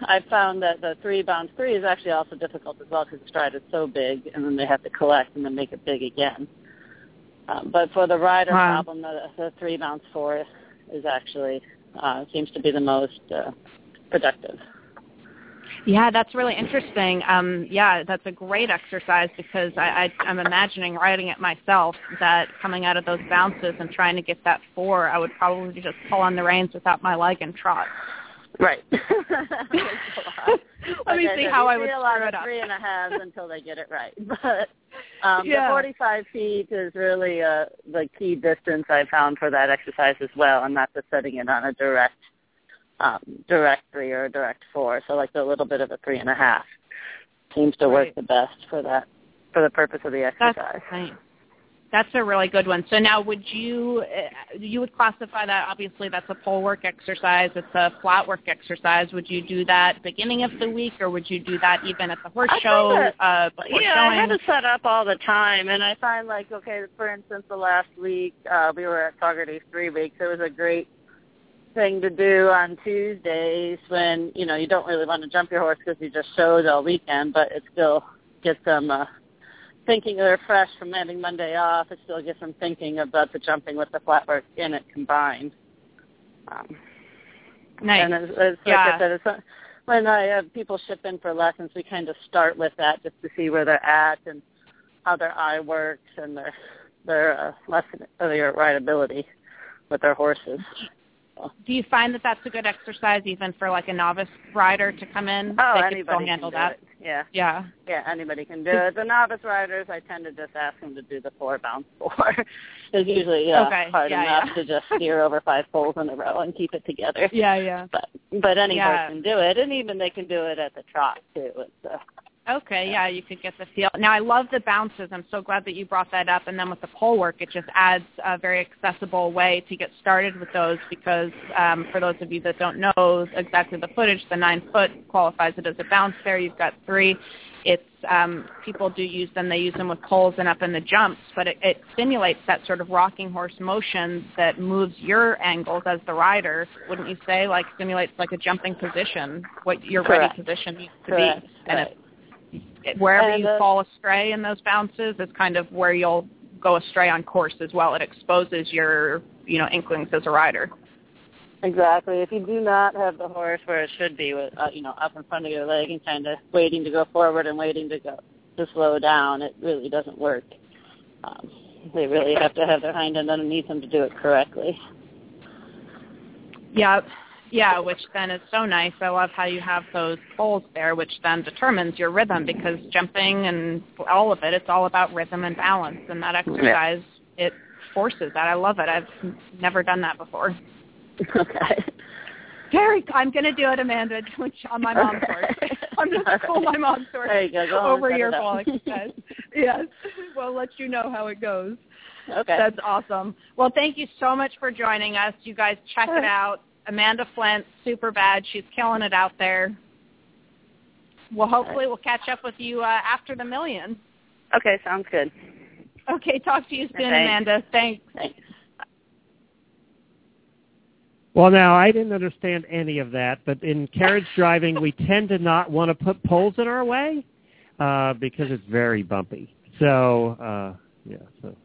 I found that the three bounce three is actually also difficult as well, because the stride is so big, and then they have to collect and then make it big again. Um, but for the rider wow. problem, the, the three bounce four is actually... Uh, seems to be the most uh, productive. Yeah, that's really interesting. Um, yeah, that's a great exercise, because I, I, I'm imagining riding it myself, that coming out of those bounces and trying to get that four, I would probably just pull on the reins without my leg and trot. Right. Let me okay, see so how I would screw it up. Three and a half until they get it right. But um, yeah. the forty-five feet is really uh, the key distance I found for that exercise as well. I'm not just setting it on a direct, um, direct three or a direct four. So like a little bit of a three and a half seems to right. work the best for that, for the purpose of the exercise. That's That's a really good one. So now would you, you would classify that, obviously that's a pole work exercise, it's a flat work exercise. Would you do that beginning of the week, or would you do that even at the horse I show? That, uh, yeah, showing? I had to set up all the time, and I find like, okay, for instance, the last week uh, we were at Saugerties three weeks. It was a great thing to do on Tuesdays when, you know, you don't really want to jump your horse because you just showed all weekend, but it still gets them uh, thinking they're fresh from having Monday off. It still gets them thinking about the jumping with the flat work in it combined. Um, nice. And it's, it's like yeah. I said, it's, when I have people ship in for lessons, we kind of start with that just to see where they're at and how their eye works and their their uh, lesson or their rideability with their horses. So. Do you find that that's a good exercise even for like a novice rider to come in? Oh, they anybody can handle can do that. It. Yeah. Yeah. Yeah, anybody can do it. The novice riders, I tend to just ask them to do the four bounce four. It's usually uh, okay. hard yeah, enough yeah. to just steer over five poles in a row and keep it together. Yeah, yeah. But but any yeah. horse can do it, and even they can do it at the trot too. It's, uh, Okay, yeah, you could get the feel. Now, I love the bounces. I'm so glad that you brought that up. And then with the pole work, it just adds a very accessible way to get started with those, because um, for those of you that don't know exactly the footage, the nine-foot qualifies it as a bounce there. You've got three. It's um, people do use them. They use them with poles and up in the jumps, but it, it stimulates that sort of rocking horse motion that moves your angles as the rider, wouldn't you say? Like stimulates like a jumping position, what your Correct. ready position needs to Correct. be. And Correct. it Wherever and, uh, you fall astray in those bounces is kind of where you'll go astray on course as well. It exposes your, you know, inklings as a rider. Exactly. If you do not have the horse where it should be, with, uh, you know, up in front of your leg and kind of waiting to go forward and waiting to go to slow down, it really doesn't work. Um, they really have to have their hind end underneath them to do it correctly. Yeah. yeah, which then is so nice. I love how you have those poles there, which then determines your rhythm, because jumping and all of it, it's all about rhythm and balance. And that exercise, yeah. it forces that. I love it. I've never done that before. Okay. Very. I'm going to do it, Amanda, on my mom's horse. I'm going to pull my mom's horse over your ball exercise. Yes. We'll let you know how it goes. Okay. That's awesome. Well, thank you so much for joining us. You guys check it out. Amanda Flint, Superbad. She's killing it out there. Well, hopefully we'll catch up with you uh, after the million. Okay, sounds good. Okay, talk to you soon, okay. Amanda. Thanks. Thanks. Well, now, I didn't understand any of that, but in carriage driving, we tend to not want to put poles in our way uh, because it's very bumpy. So, uh, yeah, so.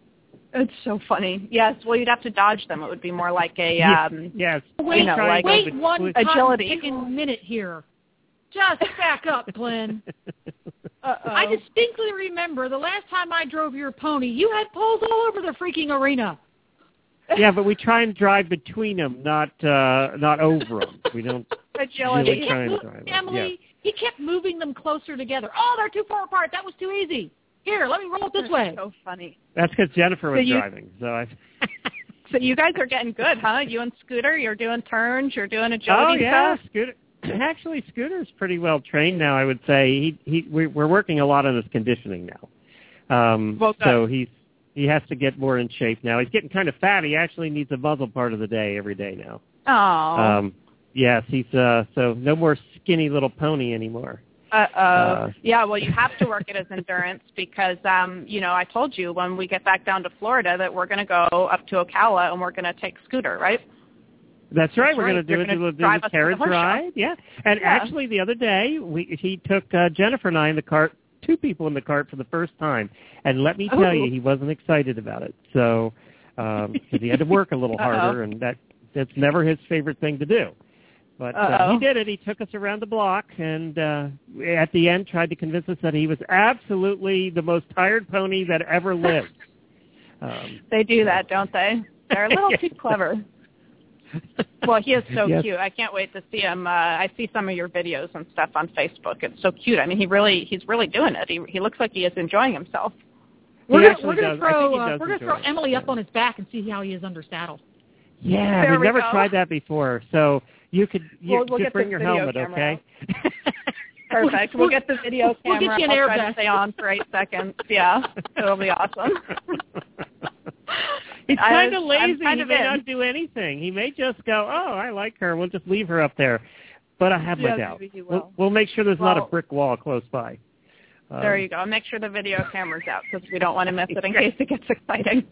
It's so funny. Yes, well, you'd have to dodge them. It would be more like a, um, yes. Yes. Wait, you know, like wait one agility. minute here. Just back up, Glenn. Uh-oh. I distinctly remember the last time I drove your pony, you had poles all over the freaking arena. Yeah, but we try and drive between them, not uh, not over them. We don't agility. Really try and drive Emily, yeah. He kept moving them closer together. Oh, they're too far apart. That was too easy. Here, let me roll it this That's way. So funny. That's because Jennifer was so you, driving. So I. So you guys are getting good, huh? You and Scooter, you're doing turns, you're doing agility. Oh yeah, stuff. Scooter. Actually, Scooter's pretty well trained now. I would say he he we, we're working a lot on his conditioning now. Um, well done. So he's he has to get more in shape now. He's getting kind of fat. He actually needs a muzzle part of the day every day now. Oh. Um, yes, he's uh so no more skinny little pony anymore. Uh-oh. Uh, yeah, well, you have to work at his endurance because, um, you know, I told you when we get back down to Florida that we're going to go up to Ocala and we're going to take Scooter, right? That's right. That's we're right. going to do a do do carriage ride. Yeah. And yeah. actually the other day we he took uh, Jennifer and I in the cart, two people in the cart for the first time. And let me tell oh. you, he wasn't excited about it. So um, cause he had to work a little harder, and that that's never his favorite thing to do. But uh, he did it. He took us around the block and uh, at the end tried to convince us that he was absolutely the most tired pony that ever lived. Um, they do that, don't they? They're a little yes. too clever. Well, he is so yes. cute. I can't wait to see him. Uh, I see some of your videos and stuff on Facebook. It's so cute. I mean, he really he's really doing it. He, he looks like he is enjoying himself. He we're going to throw, uh, we're gonna throw Emily up on his back and see how he is under saddle. Yeah, there we've we never go. tried that before. So you could you we'll, we'll just bring your helmet, camera. Okay? Perfect. We'll get the video camera. We'll get you an I'll try to stay on for eight seconds. Yeah, it'll be awesome. He's kind of lazy. Kind he of may in. not do anything. He may just go, oh, I like her. We'll just leave her up there. But I have yeah, my doubt. We'll, we'll make sure there's well, not a brick wall close by. Um, there you go. Make sure the video camera's out because we don't want to miss it in case it gets exciting.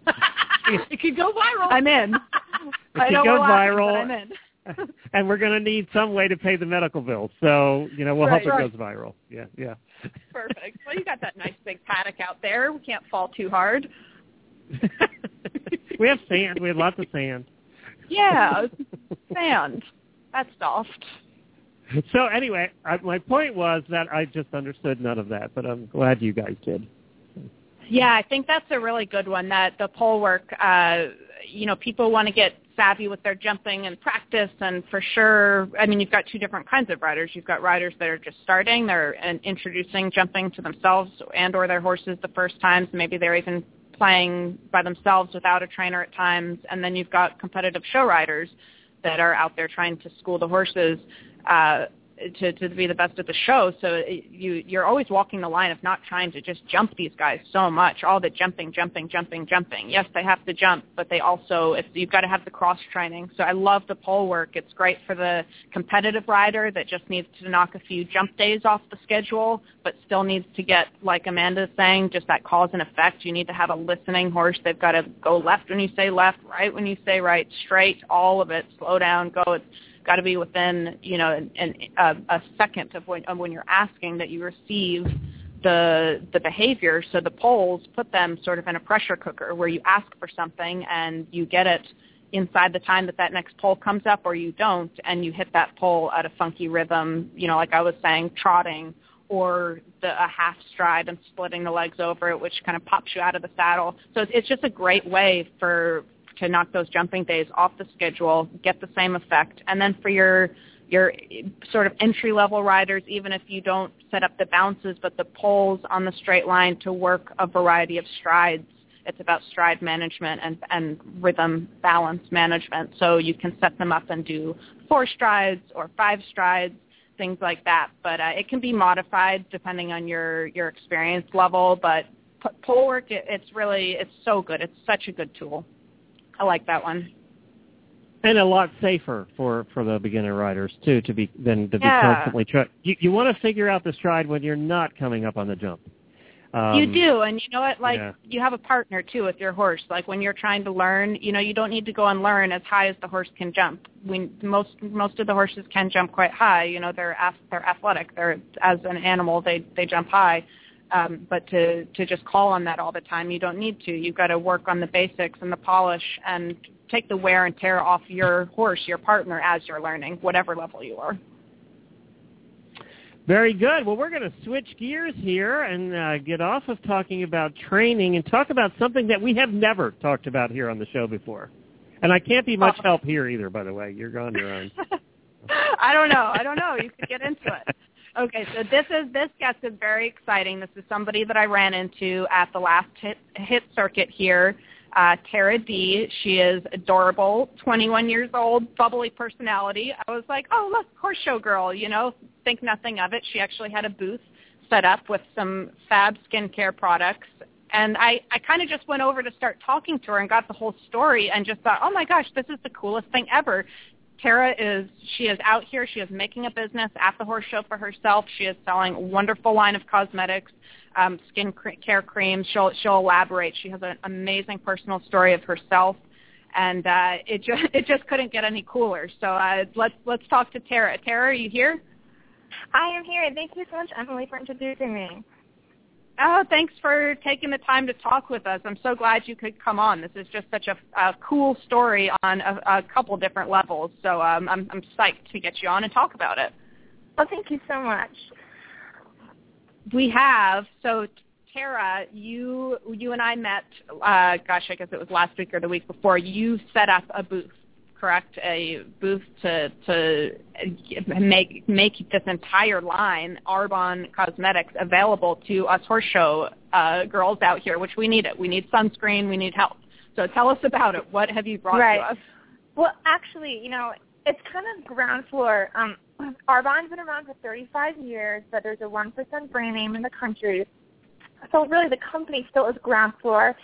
It could go viral. I'm in. It I could go viral. I'm in. And we're going to need some way to pay the medical bills. So, you know, we'll right, hope right. it goes viral. Yeah, yeah. Perfect. Well, you got that nice big paddock out there. We can't fall too hard. We have sand. We have lots of sand. Yeah, sand. That's soft. So anyway, I, my point was that I just understood none of that, but I'm glad you guys did. Yeah, I think that's a really good one, that the pole work, uh, you know, people want to get savvy with their jumping and practice, and for sure, I mean, you've got two different kinds of riders. You've got riders that are just starting, they're introducing jumping to themselves and or their horses the first times. Maybe they're even playing by themselves without a trainer at times. And then you've got competitive show riders that are out there trying to school the horses uh, to, to be the best at the show. So you, you're always walking the line of not trying to just jump these guys so much, all the jumping, jumping, jumping, jumping. Yes, they have to jump, but they also, it's, you've got to have the cross training. So I love the pole work. It's great for the competitive rider that just needs to knock a few jump days off the schedule, but still needs to get, like Amanda's saying, just that cause and effect. You need to have a listening horse. They've got to go left when you say left, right when you say right, straight, all of it, slow down, go. It's got to be within, you know, an, an, a, a second of when, of when you're asking that you receive the the behavior. So the polls put them sort of in a pressure cooker where you ask for something and you get it inside the time that that next poll comes up, or you don't, and you hit that poll at a funky rhythm, you know, like I was saying, trotting or the, a half stride and splitting the legs over it, which kind of pops you out of the saddle. So it's, it's just a great way for to knock those jumping days off the schedule, get the same effect. And then for your your sort of entry-level riders, even if you don't set up the bounces, but the poles on the straight line to work a variety of strides. It's about stride management and, and rhythm balance management. So you can set them up and do four strides or five strides, things like that. But uh, it can be modified depending on your, your experience level. But p- pole work, it, it's really, it's so good. It's such a good tool. I like that one. And a lot safer for, for the beginner riders, too, to be than to be yeah. constantly trying. You, you want to figure out the stride when you're not coming up on the jump. Um, you do, and you know what, like, yeah. you have a partner, too, with your horse. Like, when you're trying to learn, you know, you don't need to go and learn as high as the horse can jump. When most most of the horses can jump quite high. You know, they're they're athletic. They're, as an animal, they, they jump high. Um, but to, to just call on that all the time, you don't need to. You've got to work on the basics and the polish and take the wear and tear off your horse, your partner, as you're learning, whatever level you are. Very good. Well, we're going to switch gears here and uh, get off of talking about training and talk about something that we have never talked about here on the show before. And I can't be much help here either, by the way. You're on your own. I don't know. I don't know. You could get into it. Okay, so this is this gets very exciting. This is somebody that I ran into at the last hit, hit circuit here, uh, Tara D. She is adorable, twenty-one years old, bubbly personality. I was like, oh, look, horse show girl, you know, think nothing of it. She actually had a booth set up with some fab skincare products. And I, I kind of just went over to start talking to her and got the whole story and just thought, oh, my gosh, this is the coolest thing ever. Tara is, she is out here. She is making a business at the horse show for herself. She is selling a wonderful line of cosmetics, um, skin care creams. She'll, she'll elaborate. She has an amazing personal story of herself, and uh, it just it just couldn't get any cooler. So uh, let's let's talk to Tara. Tara, are you here? I am here. Thank you so much, Emily, for introducing me. Oh, thanks for taking the time to talk with us. I'm so glad you could come on. This is just such a, a cool story on a, a couple different levels. So um, I'm, I'm psyched to get you on and talk about it. Well, thank you so much. We have, so Tara, you you and I met, uh, gosh, I guess it was last week or the week before. You set up a booth, correct? A booth to to make make this entire line, Arbonne Cosmetics, available to us horse show uh, girls out here, which we need it. We need sunscreen. We need help. So tell us about it. What have you brought right. to us? Well, actually, you know, it's kind of ground floor. Um, Arbonne's been around for thirty-five years, but there's a one percent brand name in the country. So really the company still is ground floor,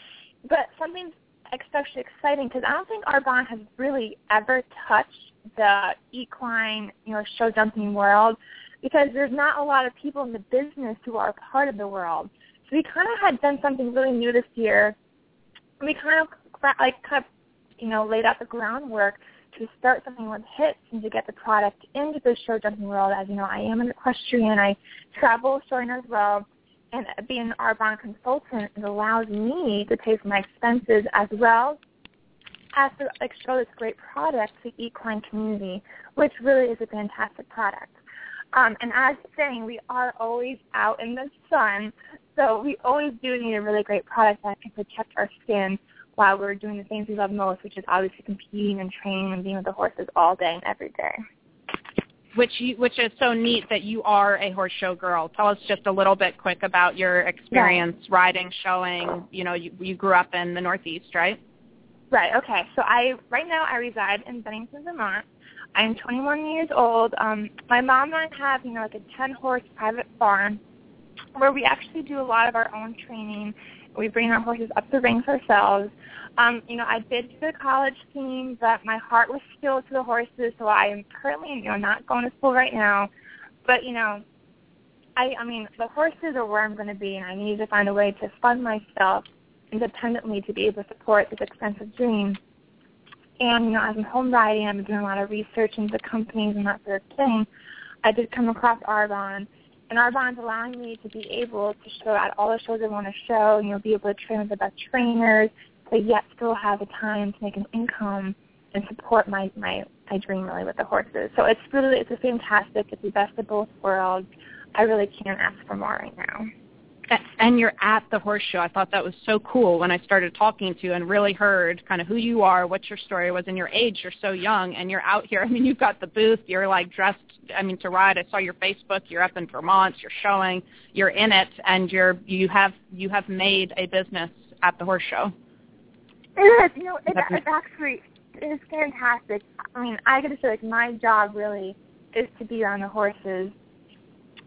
but something's especially exciting because I don't think Arbonne has really ever touched the equine, you know, show jumping world because there's not a lot of people in the business who are part of the world. So we kind of had done something really new this year. We kind of like kind of, you know, laid out the groundwork to start something with HITS and to get the product into the show jumping world. As you know, I am an equestrian. I travel showing as well. And being an Arbonne consultant, it allows me to pay for my expenses as well as to like, show this great product to the equine community, which really is a fantastic product. Um, and as saying, we are always out in the sun, so we always do need a really great product that can protect our skin while we're doing the things we love most, which is obviously competing and training and being with the horses all day and every day. Which you, which is so neat that you are a horse show girl. Tell us just a little bit quick about your experience yeah. riding, showing. You know, you, you grew up in the Northeast, right? Right. Okay. So I right now I reside in Bennington, Vermont. I'm twenty-one years old. Um, my mom and I have, you know, like a ten-horse private farm where we actually do a lot of our own training. We bring our horses up the ranks ourselves. Um, you know, I did do the college team, but my heart was still to the horses, so I am currently, you know, not going to school right now. But, you know, I, I mean, the horses are where I'm going to be, and I need to find a way to fund myself independently to be able to support this expensive dream. And, you know, as I'm home riding, I'm doing a lot of research into companies and that sort of thing. I did come across Arbonne. And Arbonne's allowing me to be able to show at all the shows I want to show, you know, be able to train with the best trainers, but yet still have the time to make an income and support my, my, my dream really with the horses. So it's really, it's a fantastic, it's the best of both worlds. I really can't ask for more right now. and you're at the horse show. I thought that was so cool when I started talking to you and really heard kind of who you are, what your story was, and your age. You're so young, and you're out here. I mean, you've got the booth. You're, like, dressed, I mean, to ride. I saw your Facebook. You're up in Vermont. You're showing. You're in it, and you're you have you have made a business at the horse show. It is. You know, it, it's actually it's fantastic. I mean, I got to say, like, my job really is to be on the horses,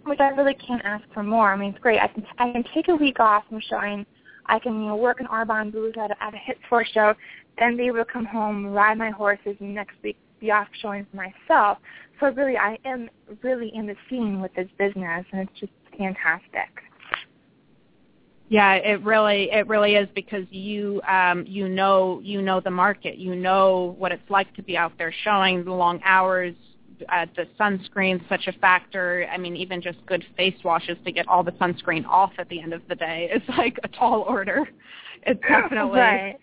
which I really can't ask for more. I mean, it's great. I can I can take a week off from showing. I can, you know, work an Arbonne booth at a, at a HITS horse show, then be able to come home, ride my horses, and next week be off showing for myself. So really, I am really in the scene with this business, and it's just fantastic. Yeah, it really it really is, because you um, you know you know the market, you know what it's like to be out there showing the long hours. Uh, the sunscreen, such a factor. I mean, even just good face washes to get all the sunscreen off at the end of the day is like a tall order. It's definitely right.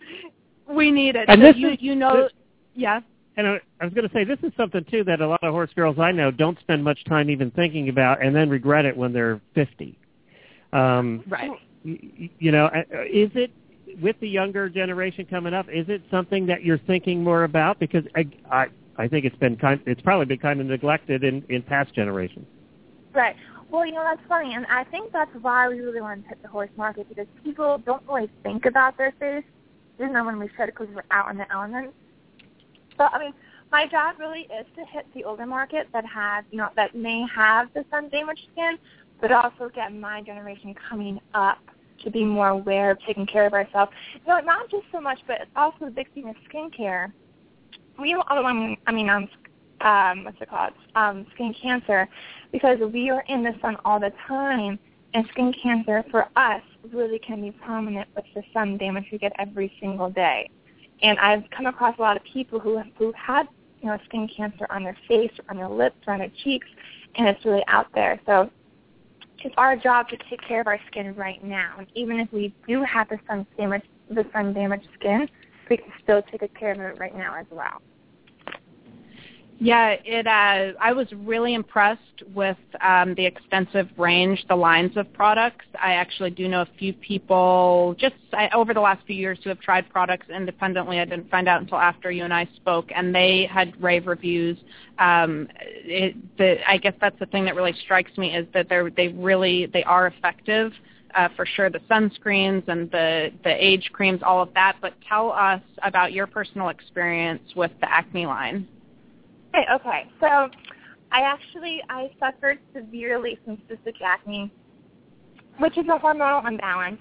We need it. And so this you, is, you know, this, yeah. And I, I was going to say, this is something too that a lot of horse girls I know don't spend much time even thinking about, and then regret it when they're fifty. Um, right. You, you know, is it with the younger generation coming up? Is it something that you're thinking more about? Because I. I I think it's been kind, it's probably been kind of neglected in, in past generations. Right. Well, you know, that's funny, and I think that's why we really want to hit the horse market, because people don't really think about their face. They don't know when we said it, because we're out in the elements. But, I mean, my job really is to hit the older market that has, you know, that may have the sun damaged skin, but also get my generation coming up to be more aware of taking care of ourselves. You know, not just so much, but also the big thing is skincare. We, I mean, I mean um, um, what's it called, um, skin cancer, because we are in the sun all the time, and skin cancer for us really can be prominent with the sun damage we get every single day. And I've come across a lot of people who who had, you know, skin cancer on their face, or on their lips, or on their cheeks, and it's really out there. So it's our job to take care of our skin right now. And even if we do have the sun damage, the sun damaged skin, we can still take good care of it right now as well. Yeah, it. Uh, I was really impressed with um, the extensive range, the lines of products. I actually do know a few people just I, over the last few years who have tried products independently. I didn't find out until after you and I spoke, and they had rave reviews. Um, it, the, I guess that's the thing that really strikes me, is that they're, they really they are effective. Uh, for sure, the sunscreens and the, the age creams, all of that. But tell us about your personal experience with the acne line. Okay, okay. So I actually, I suffered severely from cystic acne, which is a hormonal imbalance.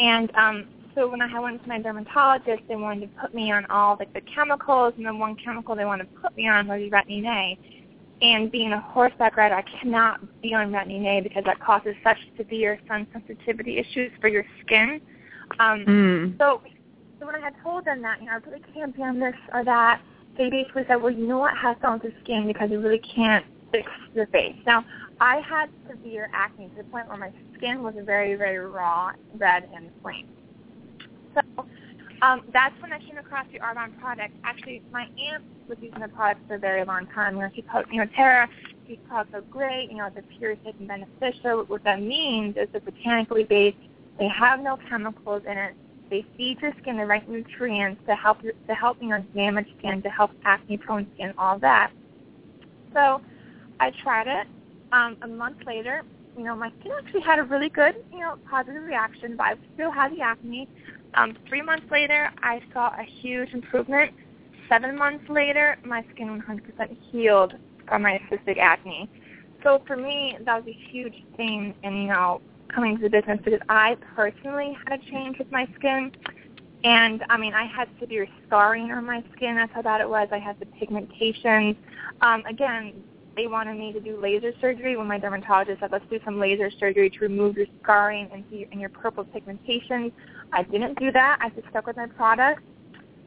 And um, so when I went to my dermatologist, they wanted to put me on all the, the chemicals, and the one chemical they wanted to put me on was retin A. And being a horseback rider, I cannot be on retin A because that causes such severe sun sensitivity issues for your skin. Um, mm. so, so when I had told them that, you know, I really can't be on this or that, they basically said, well, you know what, have fun with your skin, because you really can't fix your face. Now, I had severe acne to the point where my skin was very, very raw, red, and inflamed. So um, that's when I came across the Arbonne product. Actually, my aunt was using the product for a very long time. You know, she called, you know, Tara, these products are great, you know, they're pure, safe, and beneficial. What that means is they're botanically based, they have no chemicals in it, they feed your skin the right nutrients to help, to help you know, damaged skin, to help acne-prone skin, all that. So I tried it. Um, a month later, you know, my skin actually had a really good, you know, positive reaction, but I still had the acne. Um, three months later, I saw a huge improvement. Seven months later, my skin one hundred percent healed from my cystic acne. So for me, that was a huge thing in, you know, coming to the business, because I personally had a change with my skin. And, I mean, I had severe scarring on my skin. That's how bad it was. I had the pigmentation. Um, again, they wanted me to do laser surgery when my dermatologist said, let's do some laser surgery to remove your scarring and, and your purple pigmentation. I didn't do that. I just stuck with my product.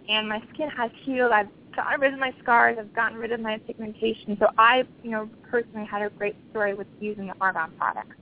And my skin has healed. I've gotten rid of my scars. I've gotten rid of my pigmentation. So I, you know, personally had a great story with using the Arbonne products.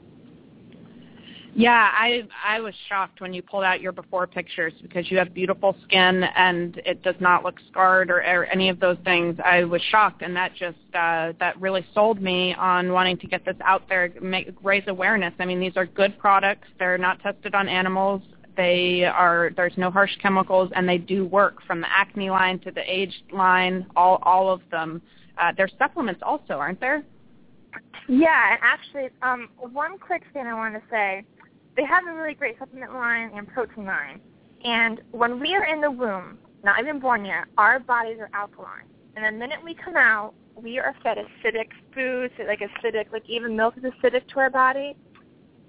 Yeah, I I was shocked when you pulled out your before pictures because you have beautiful skin and it does not look scarred or, or any of those things. I was shocked, and that just uh, that really sold me on wanting to get this out there, make, raise awareness. I mean, these are good products. They're not tested on animals. They are there's no harsh chemicals, and they do work from the acne line to the aged line, all all of them. Uh, there's supplements also, aren't there? Yeah, and actually, um, one quick thing I want to say. They have a really great supplement line and protein line. And when we are in the womb, not even born yet, our bodies are alkaline. And the minute we come out, we are fed acidic foods, like acidic, like even milk is acidic to our body.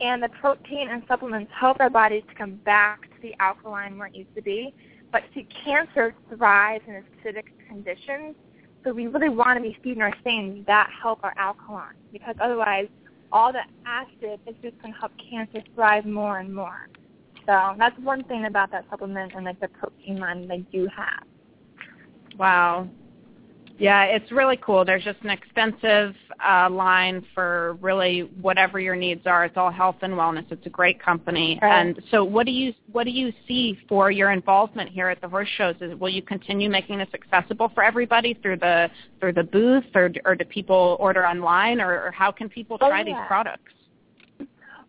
And the protein and supplements help our bodies to come back to the alkaline where it used to be. But see, cancer thrives in acidic conditions. So we really want to be feeding our things that help our alkaline, because otherwise all the acid is just going to help cancer thrive more and more. So that's one thing about that supplement and like the protein line they do have. Wow. Yeah, it's really cool. There's just an extensive uh, line for really whatever your needs are. It's all health and wellness. It's a great company. Right. And so what do you what do you see for your involvement here at the horse shows? Is, will you continue making this accessible for everybody through the through the booth, or, or do people order online, or, or how can people try oh, yeah. these products?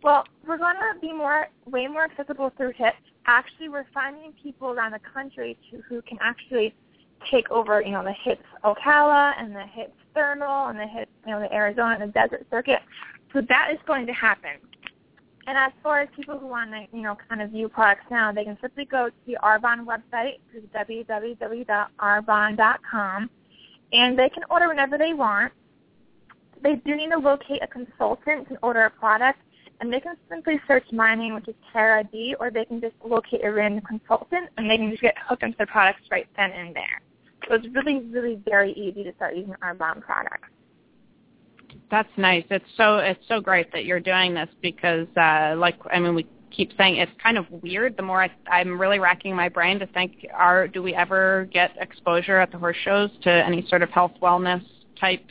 Well, we're going to be more way more accessible through HITS. Actually, we're finding people around the country to, who can actually take over, you know, the HITS Ocala and the HITS Thermal and the HITS, you know, the Arizona and the Desert Circuit. So that is going to happen. And as far as people who want to, you know, kind of view products now, they can simply go to the Arbonne website, which is w w w dot arbonne dot com, and they can order whenever they want. They do need to locate a consultant to order a product, and they can simply search my name, which is Tara D, or they can just locate a random consultant, and they can just get hooked into the products right then and there. So it's really, really very easy to start using Arbonne products. That's nice. It's so it's so great that you're doing this because, uh, like, I mean, we keep saying it's kind of weird. The more I, I'm really racking my brain to think, are do we ever get exposure at the horse shows to any sort of health wellness type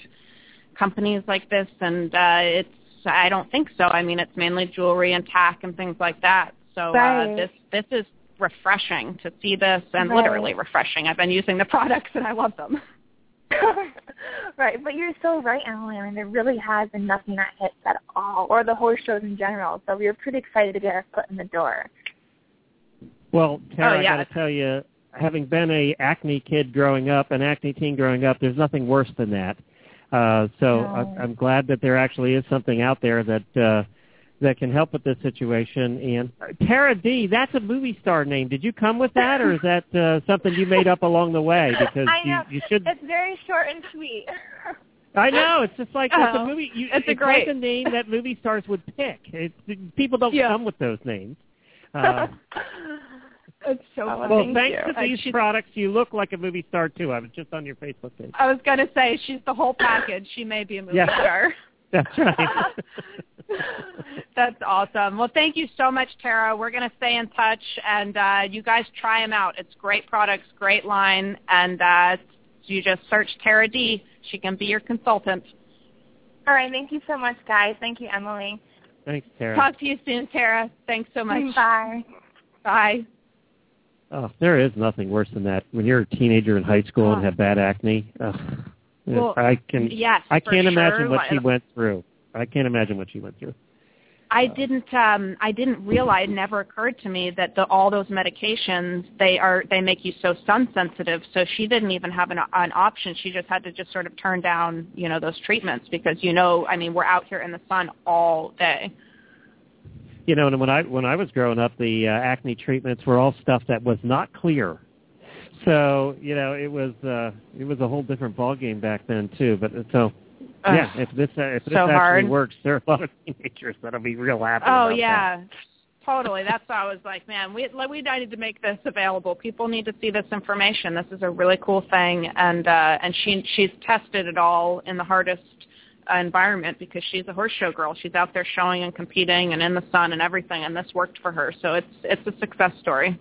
companies like this? And uh, it's I don't think so. I mean, it's mainly jewelry and tack and things like that. So right. uh, this this is. refreshing to see this, and right. literally refreshing. I've been using the products and I love them. Right, but you're so right, Emily. I mean, there really has been nothing that hits at all, or the horse shows in general. So we were pretty excited to get our foot in the door. Well, Tara, oh, yeah. I got to tell you, having been a acne kid growing up, an acne teen growing up, there's nothing worse than that. Uh, so no. I, I'm glad that there actually is something out there that uh, that can help with this situation. And uh, Tara D, that's a movie star name. Did you come with that, or is that uh, something you made up along the way? Because I know. You, you should. It's very short and sweet. I know. It's just like that's a movie. You, it's, it's a great like a name that movie stars would pick. It's, people don't yeah. come with those names. Uh, It's so funny. Well, thanks to these uh, products, you look like a movie star too. I was just on your Facebook page. I was going to say she's the whole package. She may be a movie yeah. star. That's right. That's awesome. Well, thank you so much, Tara. We're going to stay in touch, and uh, you guys try them out. It's great products, great line, and uh, you just search Tara D. She can be your consultant. All right. Thank you so much, guys. Thank you, Emily. Thanks, Tara. Talk to you soon, Tara. Thanks so much. Bye. Bye. Oh, there is nothing worse than that. When you're a teenager in high school oh. and have bad acne, ugh. Well, I can. Yes, I can't imagine sure. what she went through. I can't imagine what she went through. I uh, didn't. Um, I didn't realize. It never occurred to me that the, all those medications they are they make you so sun sensitive. So she didn't even have an, an option. She just had to just sort of turn down, you know, those treatments because you know, I mean, we're out here in the sun all day. You know, and when I when I was growing up, the uh, acne treatments were all stuff that was not clear. So, you know, it was uh, it was a whole different ballgame back then, too. But so, Ugh, yeah, if this, uh, if this so actually hard. works, there are a lot of teenagers that will be real happy Oh, about yeah, that. Totally. That's why I was like, man, we, we need to make this available. People need to see this information. This is a really cool thing. And uh, and she she's tested it all in the hardest uh, environment because she's a horse show girl. She's out there showing and competing and in the sun and everything, and this worked for her. So it's it's a success story.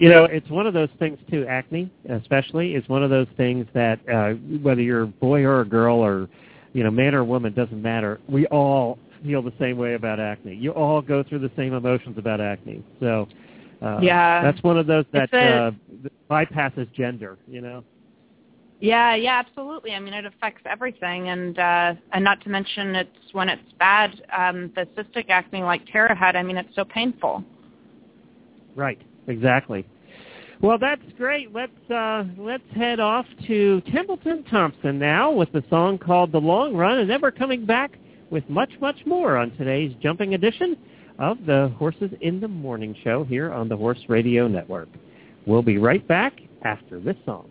You know, it's one of those things, too, acne especially, is one of those things that uh, whether you're a boy or a girl or, you know, man or woman, doesn't matter. We all feel the same way about acne. You all go through the same emotions about acne. So uh, yeah, that's one of those that a, uh, bypasses gender, you know? Yeah, yeah, absolutely. I mean, it affects everything, and uh, and not to mention it's when it's bad, um, the cystic acne like Tara had, I mean, it's so painful. Right, exactly. Well, that's great. Let's uh, let's head off to Templeton Thompson now with the song called The Long Run, and then we're coming back with much, much more on today's jumping edition of the Horses in the Morning show here on the Horse Radio Network. We'll be right back after this song.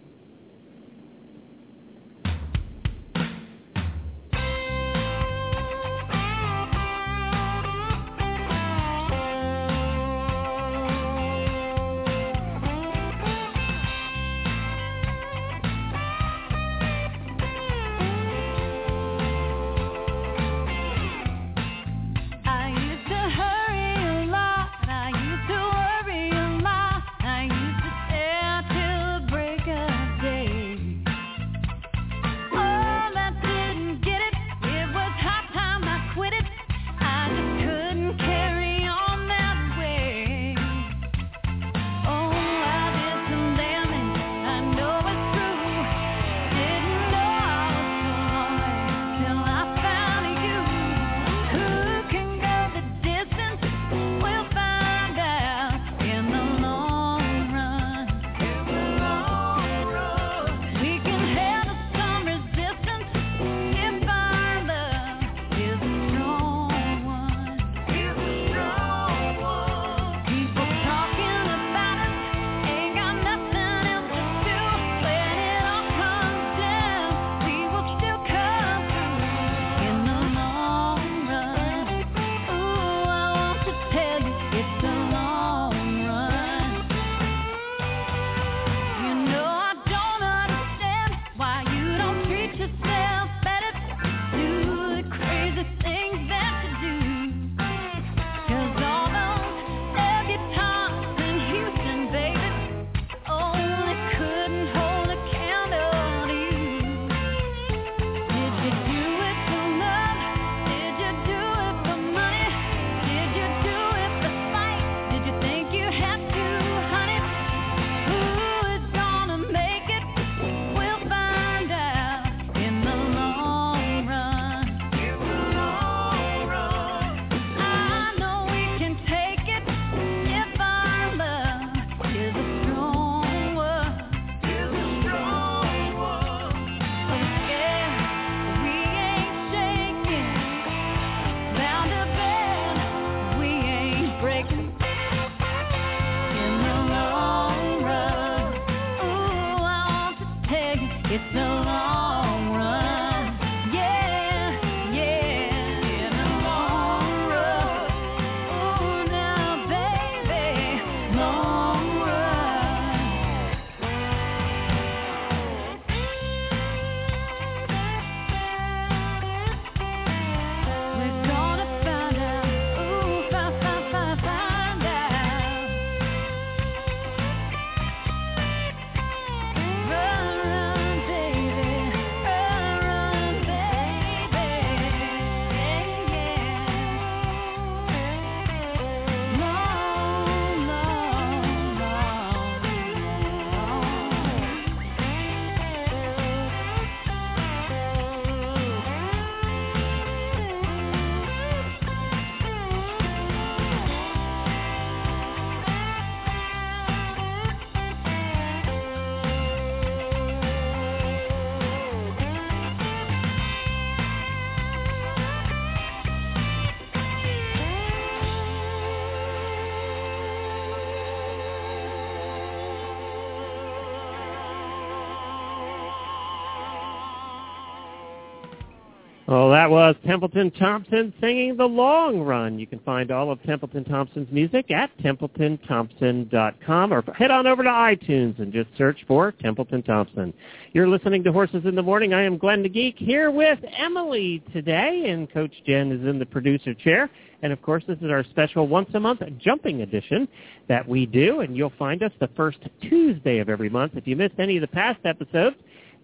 Well, that was Templeton Thompson singing The Long Run. You can find all of Templeton Thompson's music at templeton thompson dot com or head on over to iTunes and just search for Templeton Thompson. You're listening to Horses in the Morning. I am Glenn the Geek here with Emily today, and Coach Jen is in the producer chair. And, of course, this is our special once-a-month jumping edition that we do, and you'll find us the first Tuesday of every month. If you missed any of the past episodes,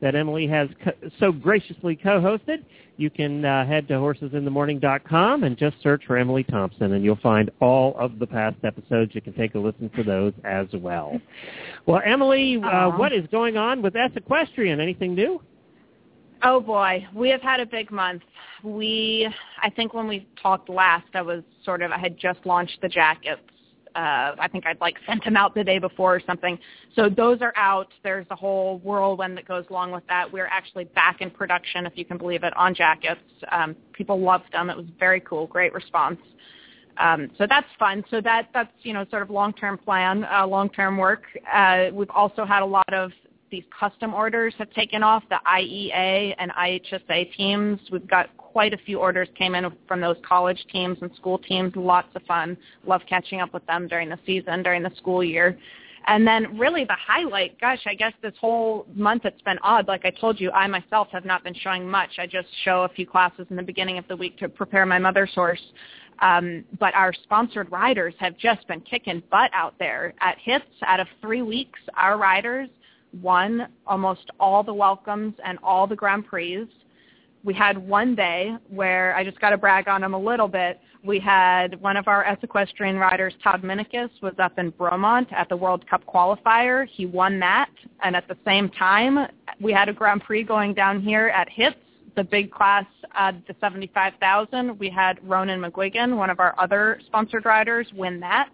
that Emily has co- so graciously co-hosted. You can uh, head to horses in the morning dot com and just search for Emily Thompson, and you'll find all of the past episodes. You can take a listen to those as well. Well, Emily, uh, what is going on with S Equestrian? Anything new? Oh, boy. We have had a big month. We, I think when we talked last, I was sort of, I had just launched the jackets. Uh, I think I'd like sent them out the day before or something. So those are out. There's the whole whirlwind that goes along with that. We're actually back in production, if you can believe it, on jackets. Um, people loved them. It was very cool. Great response. Um, so that's fun. So that that's, you know, sort of long-term plan, uh, long-term work. Uh, we've also had a lot of these custom orders have taken off, the I E A and I H S A teams. We've got quite a few orders came in from those college teams and school teams. Lots of fun. Love catching up with them during the season, during the school year. And then really the highlight, gosh, I guess this whole month it's been odd. Like I told you, I myself have not been showing much. I just show a few classes in the beginning of the week to prepare my mother's horse. Um, but our sponsored riders have just been kicking butt out there at HITS. Out of three weeks, our riders won almost all the welcomes and all the Grand Prix. We had one day where, I just got to brag on them a little bit, we had one of our S Equestrian riders, Todd Minikus, was up in Vermont at the World Cup qualifier. He won that, and at the same time, we had a Grand Prix going down here at HITS, the big class, uh, the seventy-five thousand. We had Ronan McGuigan, one of our other sponsored riders, win that.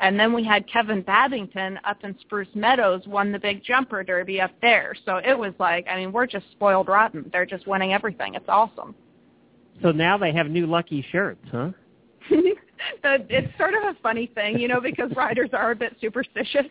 And then we had Kevin Babington up in Spruce Meadows won the big jumper derby up there. So it was like, I mean, we're just spoiled rotten. They're just winning everything. It's awesome. So now they have new lucky shirts, huh? It's sort of a funny thing, you know, because riders are a bit superstitious.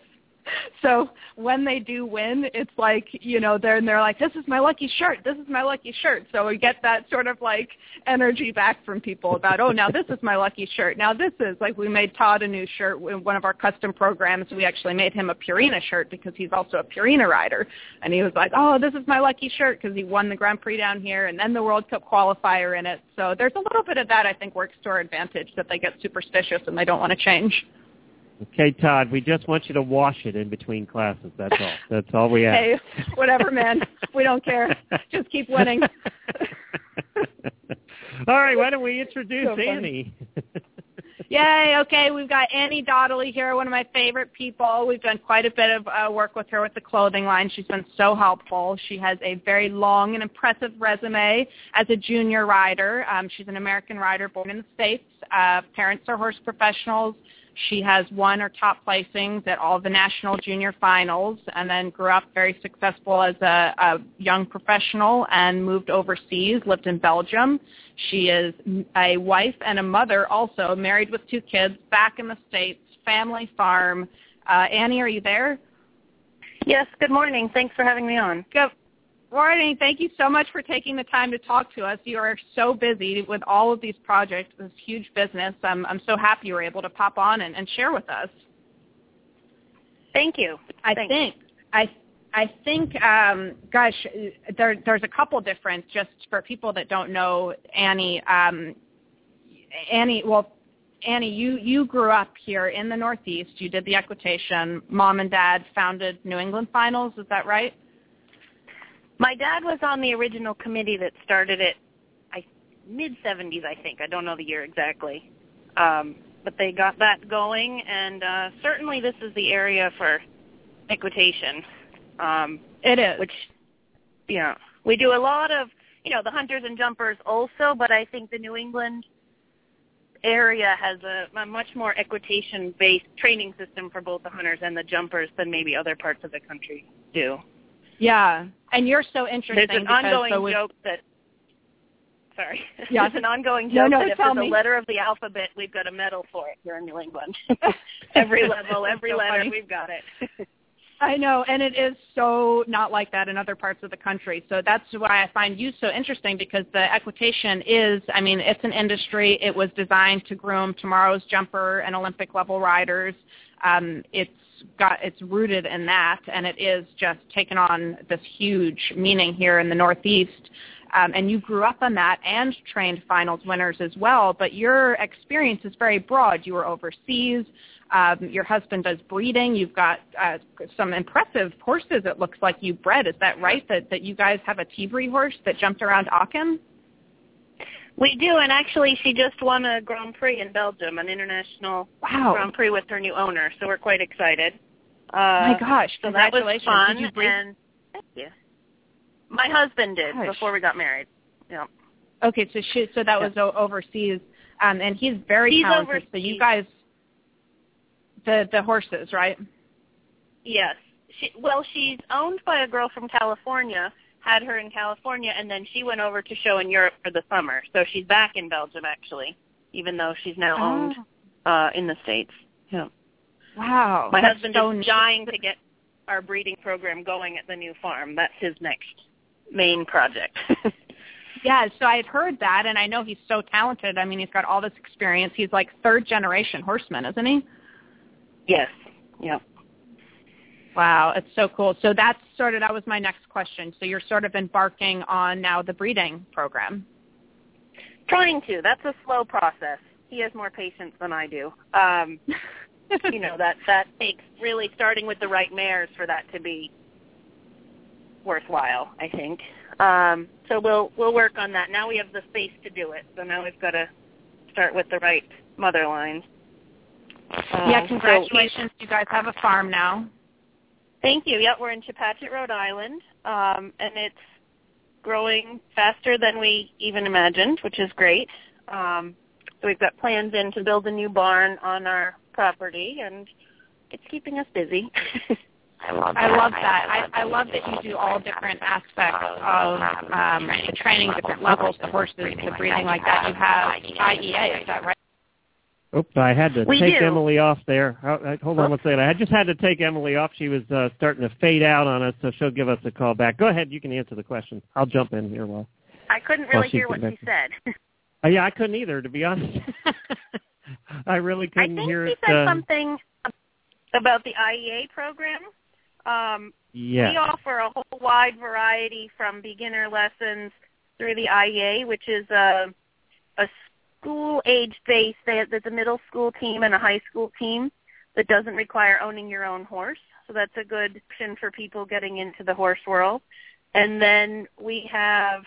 So when they do win, it's like, you know, they're, and they're like, this is my lucky shirt. This is my lucky shirt. So we get that sort of like energy back from people about, oh, now this is my lucky shirt. Now this is like, we made Todd a new shirt in one of our custom programs. We actually made him a Purina shirt because he's also a Purina rider. And he was like, oh, this is my lucky shirt because he won the Grand Prix down here and then the World Cup qualifier in it. So there's a little bit of that, I think, works to our advantage that they get superstitious and they don't want to change. Okay, Todd, we just want you to wash it in between classes. That's all. That's all we ask. Hey, whatever, man. We don't care. Just keep winning. All right, why don't we introduce so Annie? Yay, okay. We've got Annie DeToli here, one of my favorite people. We've done quite a bit of uh, work with her with the clothing line. She's been so helpful. She has a very long and impressive resume as a junior rider. Um, she's an American rider born in the States. Uh, parents are horse professionals. She has won or top placings at all the national junior finals and then grew up very successful as a, a young professional and moved overseas, lived in Belgium. She is a wife and a mother also, married with two kids, back in the States, family farm. Uh, Annie, are you there? Yes, good morning. Thanks for having me on. Good morning. Thank you so much for taking the time to talk to us. You are so busy with all of these projects, this huge business. I'm, I'm so happy you were able to pop on and, and share with us. Thank you. I Thanks. think I I think um, gosh, there there's a couple different, just for people that don't know Annie. Um, Annie, well, Annie, you, you grew up here in the Northeast. You did the equitation. Mom and Dad founded New England Finals. Is that right? My dad was on the original committee that started it, I, mid-seventies, I think. I don't know the year exactly. Um, but they got that going, and uh, certainly this is the area for equitation. Um, it is. Which, yeah. We do a lot of, you know, the hunters and jumpers also, but I think the New England area has a, a much more equitation-based training system for both the hunters and the jumpers than maybe other parts of the country do. Yeah, and you're so interesting. There's an ongoing so joke that, sorry, yeah. There's an ongoing joke no, no, that if there's me. a letter of the alphabet, we've got a medal for it here in New England. Every level, every so letter, funny. We've got it. I know, and it is so not like that in other parts of the country. So that's why I find you so interesting, because the equitation is, I mean, it's an industry. It was designed to groom tomorrow's jumper and Olympic-level riders. Um, it's got it's rooted in that, and it is just taken on this huge meaning here in the Northeast. Um, and you grew up on that and trained finals winners as well, but your experience is very broad. You were overseas. Um, your husband does breeding. You've got uh, some impressive horses, it looks like you bred. Is that right, that, that you guys have a T-Bree horse that jumped around Aachen? We do, and actually she just won a Grand Prix in Belgium, an international wow. Grand Prix with her new owner, so we're quite excited. Uh, My gosh, so congratulations. That was fun. Did you breed? And thank you. My husband did gosh. before we got married. Yeah. Okay, so she, so that yeah. was overseas, um, and he's very he's talented, overseas. So you guys... The the horses, right? Yes. She, well, she's owned by a girl from California, had her in California, and then she went over to show in Europe for the summer. So she's back in Belgium, actually, even though she's now owned oh. uh, in the States. Yeah. Wow. My That's husband so is dying to get our breeding program going at the new farm. That's his next main project. Yeah, so I had heard that, and I know he's so talented. I mean, he's got all this experience. He's like third-generation horseman, isn't he? Yes. Yep. Wow, it's so cool. So that's sort of, that was my next question. So you're sort of embarking on now the breeding program. Trying to. That's a slow process. He has more patience than I do. Um, you know, that, that takes really starting with the right mares for that to be worthwhile, I think. Um, so we'll we'll work on that. Now we have the space to do it. So now we've got to start with the right mother lines. Um, yeah, congratulations. So you guys have a farm now. Thank you. Yeah, we're in Chepachet, Rhode Island, um, and it's growing faster than we even imagined, which is great. Um, so we've got plans in to build a new barn on our property, and it's keeping us busy. I love that. I love that. I, I love that you do all different aspects of um, the training, different levels, the horses, the breeding like that. You have I E A, is that right? Oops, I had to we take do. Emily off there. Hold on one second. I just had to take Emily off. She was uh, starting to fade out on us, so she'll give us a call back. Go ahead. You can answer the question. I'll jump in here while I couldn't really hear what she said. Uh, yeah, I couldn't either, to be honest. I really couldn't hear it. I think she said uh, something about the I E A program. Um, yeah. We offer a whole wide variety from beginner lessons through the I E A, which is a, a school-age base. There's a middle school team and a high school team that doesn't require owning your own horse. So that's a good option for people getting into the horse world. And then we have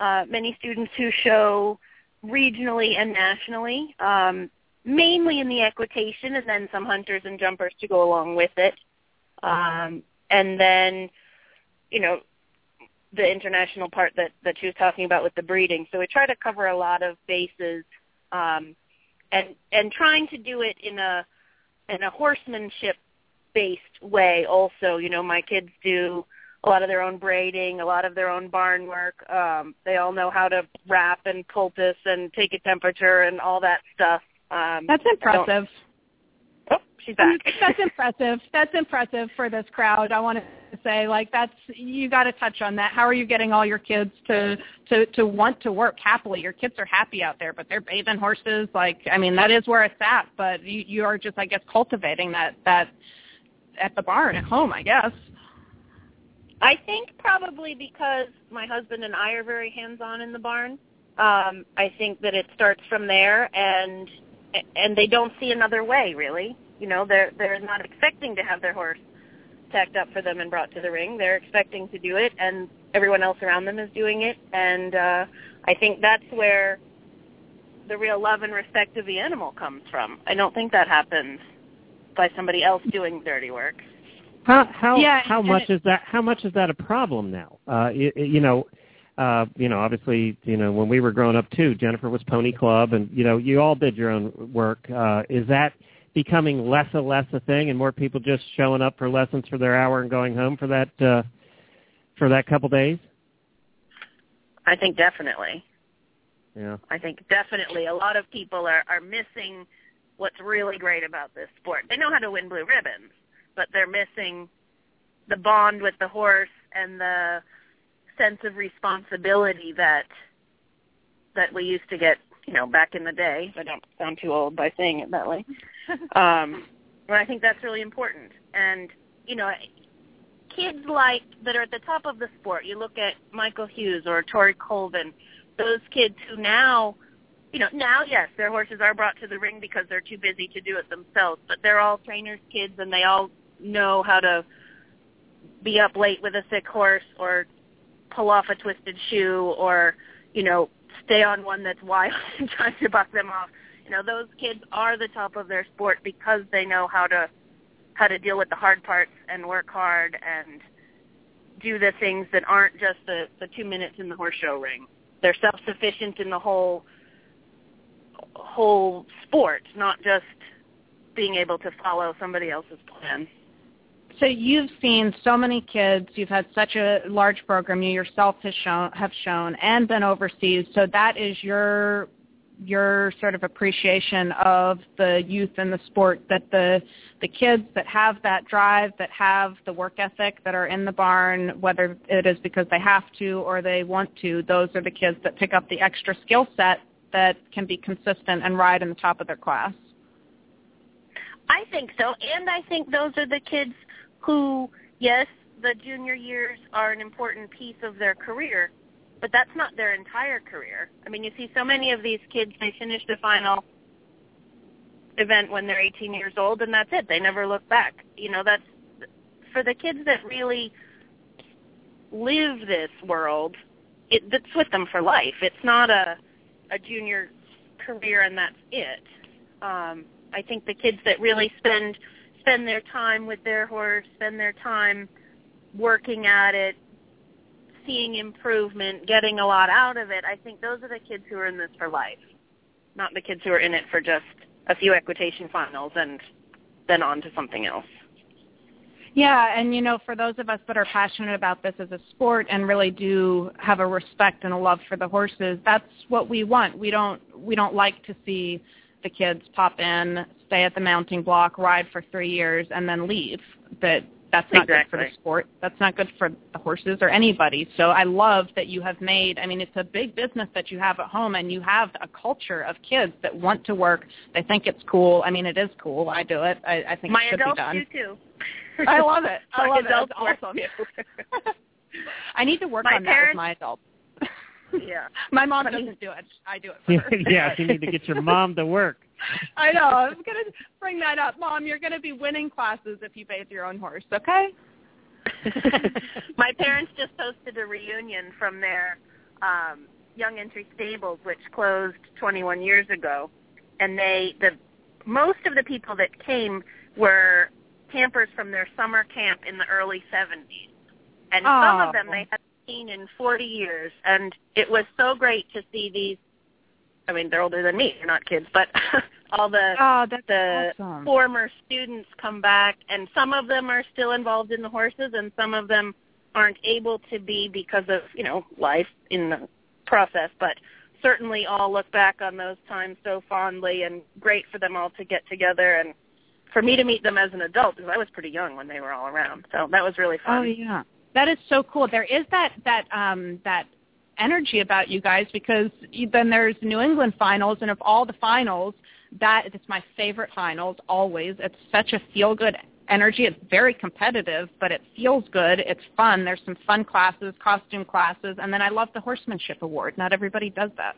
uh, many students who show regionally and nationally, um, mainly in the equitation, and then some hunters and jumpers to go along with it. Um, and then, you know, the international part that, that she was talking about with the breeding. So we try to cover a lot of bases, um, and and trying to do it in a in a horsemanship-based way also. You know, my kids do a lot of their own braiding, a lot of their own barn work. Um, they all know how to wrap and poultice and take a temperature and all that stuff. Um, That's impressive. Oh, she's back. That's impressive. That's impressive for this crowd. I want to say, like, that's, you got to touch on that. How are you getting all your kids to, to, to want to work happily? Your kids are happy out there, but they're bathing horses. Like, I mean, that is where it's at, but you, you are just, I guess, cultivating that, that at the barn at home, I guess. I think probably because my husband and I are very hands-on in the barn. Um, I think that it starts from there, and and they don't see another way, really. You know, they're they're not expecting to have their horse tacked up for them and brought to the ring. They're expecting to do it, and everyone else around them is doing it. And uh, I think that's where the real love and respect of the animal comes from. I don't think that happens by somebody else doing dirty work. How how yeah, how much it, is that? How much is that a problem now? Uh, you, you know. Uh, you know, obviously, you know, when we were growing up, too, Jennifer was Pony Club, and, you know, you all did your own work. Uh, is that becoming less and less a thing and more people just showing up for lessons for their hour and going home for that uh, for that couple days? I think definitely. Yeah. I think definitely a lot of people are, are missing what's really great about this sport. They know how to win blue ribbons, but they're missing the bond with the horse and the sense of responsibility that that we used to get, you know, back in the day. I don't sound too old by saying it that way. Um, but I think that's really important. And, you know, kids like that are at the top of the sport, you look at Michael Hughes or Torrey Colvin, those kids who now you know, now, yes, their horses are brought to the ring because they're too busy to do it themselves, but they're all trainers' kids, and they all know how to be up late with a sick horse or pull off a twisted shoe or, you know, stay on one that's wild and try to buck them off. You know, those kids are the top of their sport because they know how to how to deal with the hard parts and work hard and do the things that aren't just the, the two minutes in the horse show ring. They're self-sufficient in the whole whole sport, not just being able to follow somebody else's plan. So you've seen so many kids. You've had such a large program. You yourself has shown, have shown and been overseas. So that is your your sort of appreciation of the youth and the sport, that the the kids that have that drive, that have the work ethic, that are in the barn, whether it is because they have to or they want to, those are the kids that pick up the extra skill set that can be consistent and ride in the top of their class. I think so, and I think those are the kids who, yes, the junior years are an important piece of their career, but that's not their entire career. I mean, you see so many of these kids, they finish the final event when they're eighteen years old, and that's it. They never look back. You know, that's for the kids that really live this world, it, it's with them for life. It's not a, a junior career and that's it. Um, I think the kids that really spend spend their time with their horse, spend their time working at it, seeing improvement, getting a lot out of it, I think those are the kids who are in this for life, not the kids who are in it for just a few equitation finals and then on to something else. Yeah, and, you know, for those of us that are passionate about this as a sport and really do have a respect and a love for the horses, that's what we want. We don't we don't like to see the kids pop in, stay at the mounting block, ride for three years, and then leave. That That's not exactly good for the sport. That's not good for the horses or anybody. So I love that you have made, I mean, it's a big business that you have at home, and you have a culture of kids that want to work. They think it's cool. I mean, it is cool. I do it. I, I think My it should be done. My adults do, too. I love it. I love my it. It's awesome. I need to work my on parents, that with my adults. Yeah. My mom doesn't do it. I do it for her. Yeah, you need to get your mom to work. I know. I was going to bring that up. Mom, you're going to be winning classes if you bathe your own horse, okay? My parents just hosted a reunion from their um, Young Entry Stables, which closed twenty-one years ago. And they, the most of the people that came were campers from their summer camp in the early seventies. And oh. some of them they had seen in forty years. And it was so great to see these. I mean, they're older than me. They're not kids, but all the oh, the awesome. former students come back, and some of them are still involved in the horses, and some of them aren't able to be because of, you know, life in the process. But certainly all look back on those times so fondly, and great for them all to get together. And for me to meet them as an adult, because I was pretty young when they were all around. So that was really fun. Oh, yeah. That is so cool. There is that, that, um, that – energy about you guys, because then there's New England Finals, and of all the finals, that it's my favorite finals always. It's such a feel-good energy. It's very competitive, but it feels good. It's fun. There's some fun classes, costume classes, and then I love the Horsemanship Award. Not everybody does that.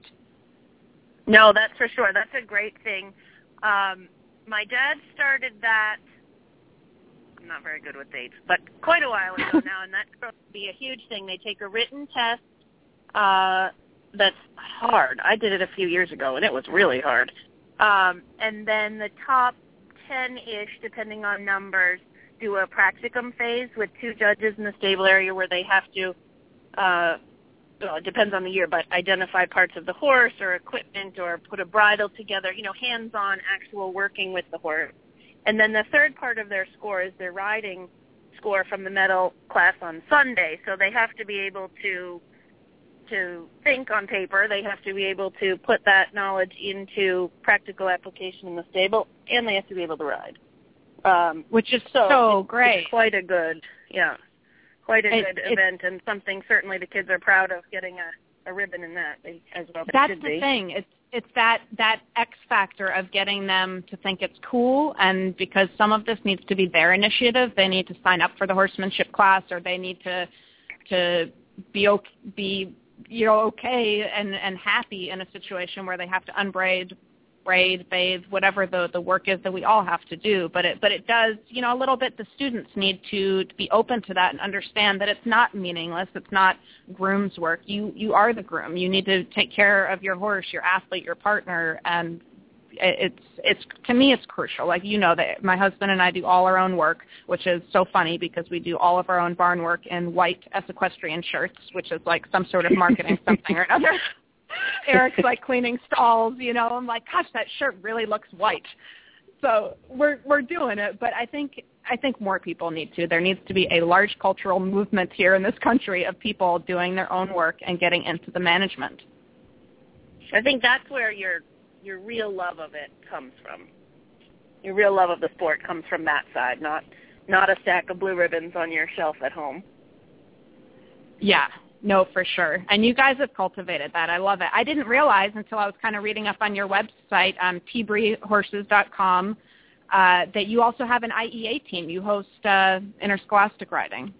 No, that's for sure. That's a great thing. Um, my dad started that, I'm not very good with dates, but quite a while ago now, and that's going to be a huge thing. They take a written test. Uh, that's hard. I did it a few years ago, and it was really hard. Um, and then the top ten-ish, depending on numbers, do a practicum phase with two judges in the stable area where they have to, uh, well, it depends on the year, but identify parts of the horse or equipment or put a bridle together, you know, hands-on actual working with the horse. And then the third part of their score is their riding score from the medal class on Sunday. So they have to be able to to think on paper, they have to be able to put that knowledge into practical application in the stable, and they have to be able to ride. Um, Which is so, so great. It's quite a good, yeah, quite a it, good it, event, and something certainly the kids are proud of getting a, a ribbon in that as well. That's the be. thing. It's it's that, that X factor of getting them to think it's cool, and because some of this needs to be their initiative, they need to sign up for the horsemanship class, or they need to to be be you know, okay and, and happy in a situation where they have to unbraid, braid, bathe, whatever the, the work is that we all have to do. But it but it does, you know, a little bit the students need to, to be open to that and understand that it's not meaningless. It's not groom's work. You you are the groom. You need to take care of your horse, your athlete, your partner. And it's, it's to me, it's crucial. Like, you know, that my husband and I do all our own work, which is so funny because we do all of our own barn work in white S Equestrian shirts, which is like some sort of marketing something or another. Eric's like cleaning stalls, you know. I'm like, gosh, that shirt really looks white. So we're we're doing it, but I think I think more people need to. There needs to be a large cultural movement here in this country of people doing their own work and getting into the management. I think that's where your your real love of it comes from. Your real love of the sport comes from that side, not not a stack of blue ribbons on your shelf at home. Yeah. No, for sure. And you guys have cultivated that. I love it. I didn't realize until I was kind of reading up on your website, um, t bree horses dot com, uh, that you also have an I E A team. You host uh, interscholastic riding.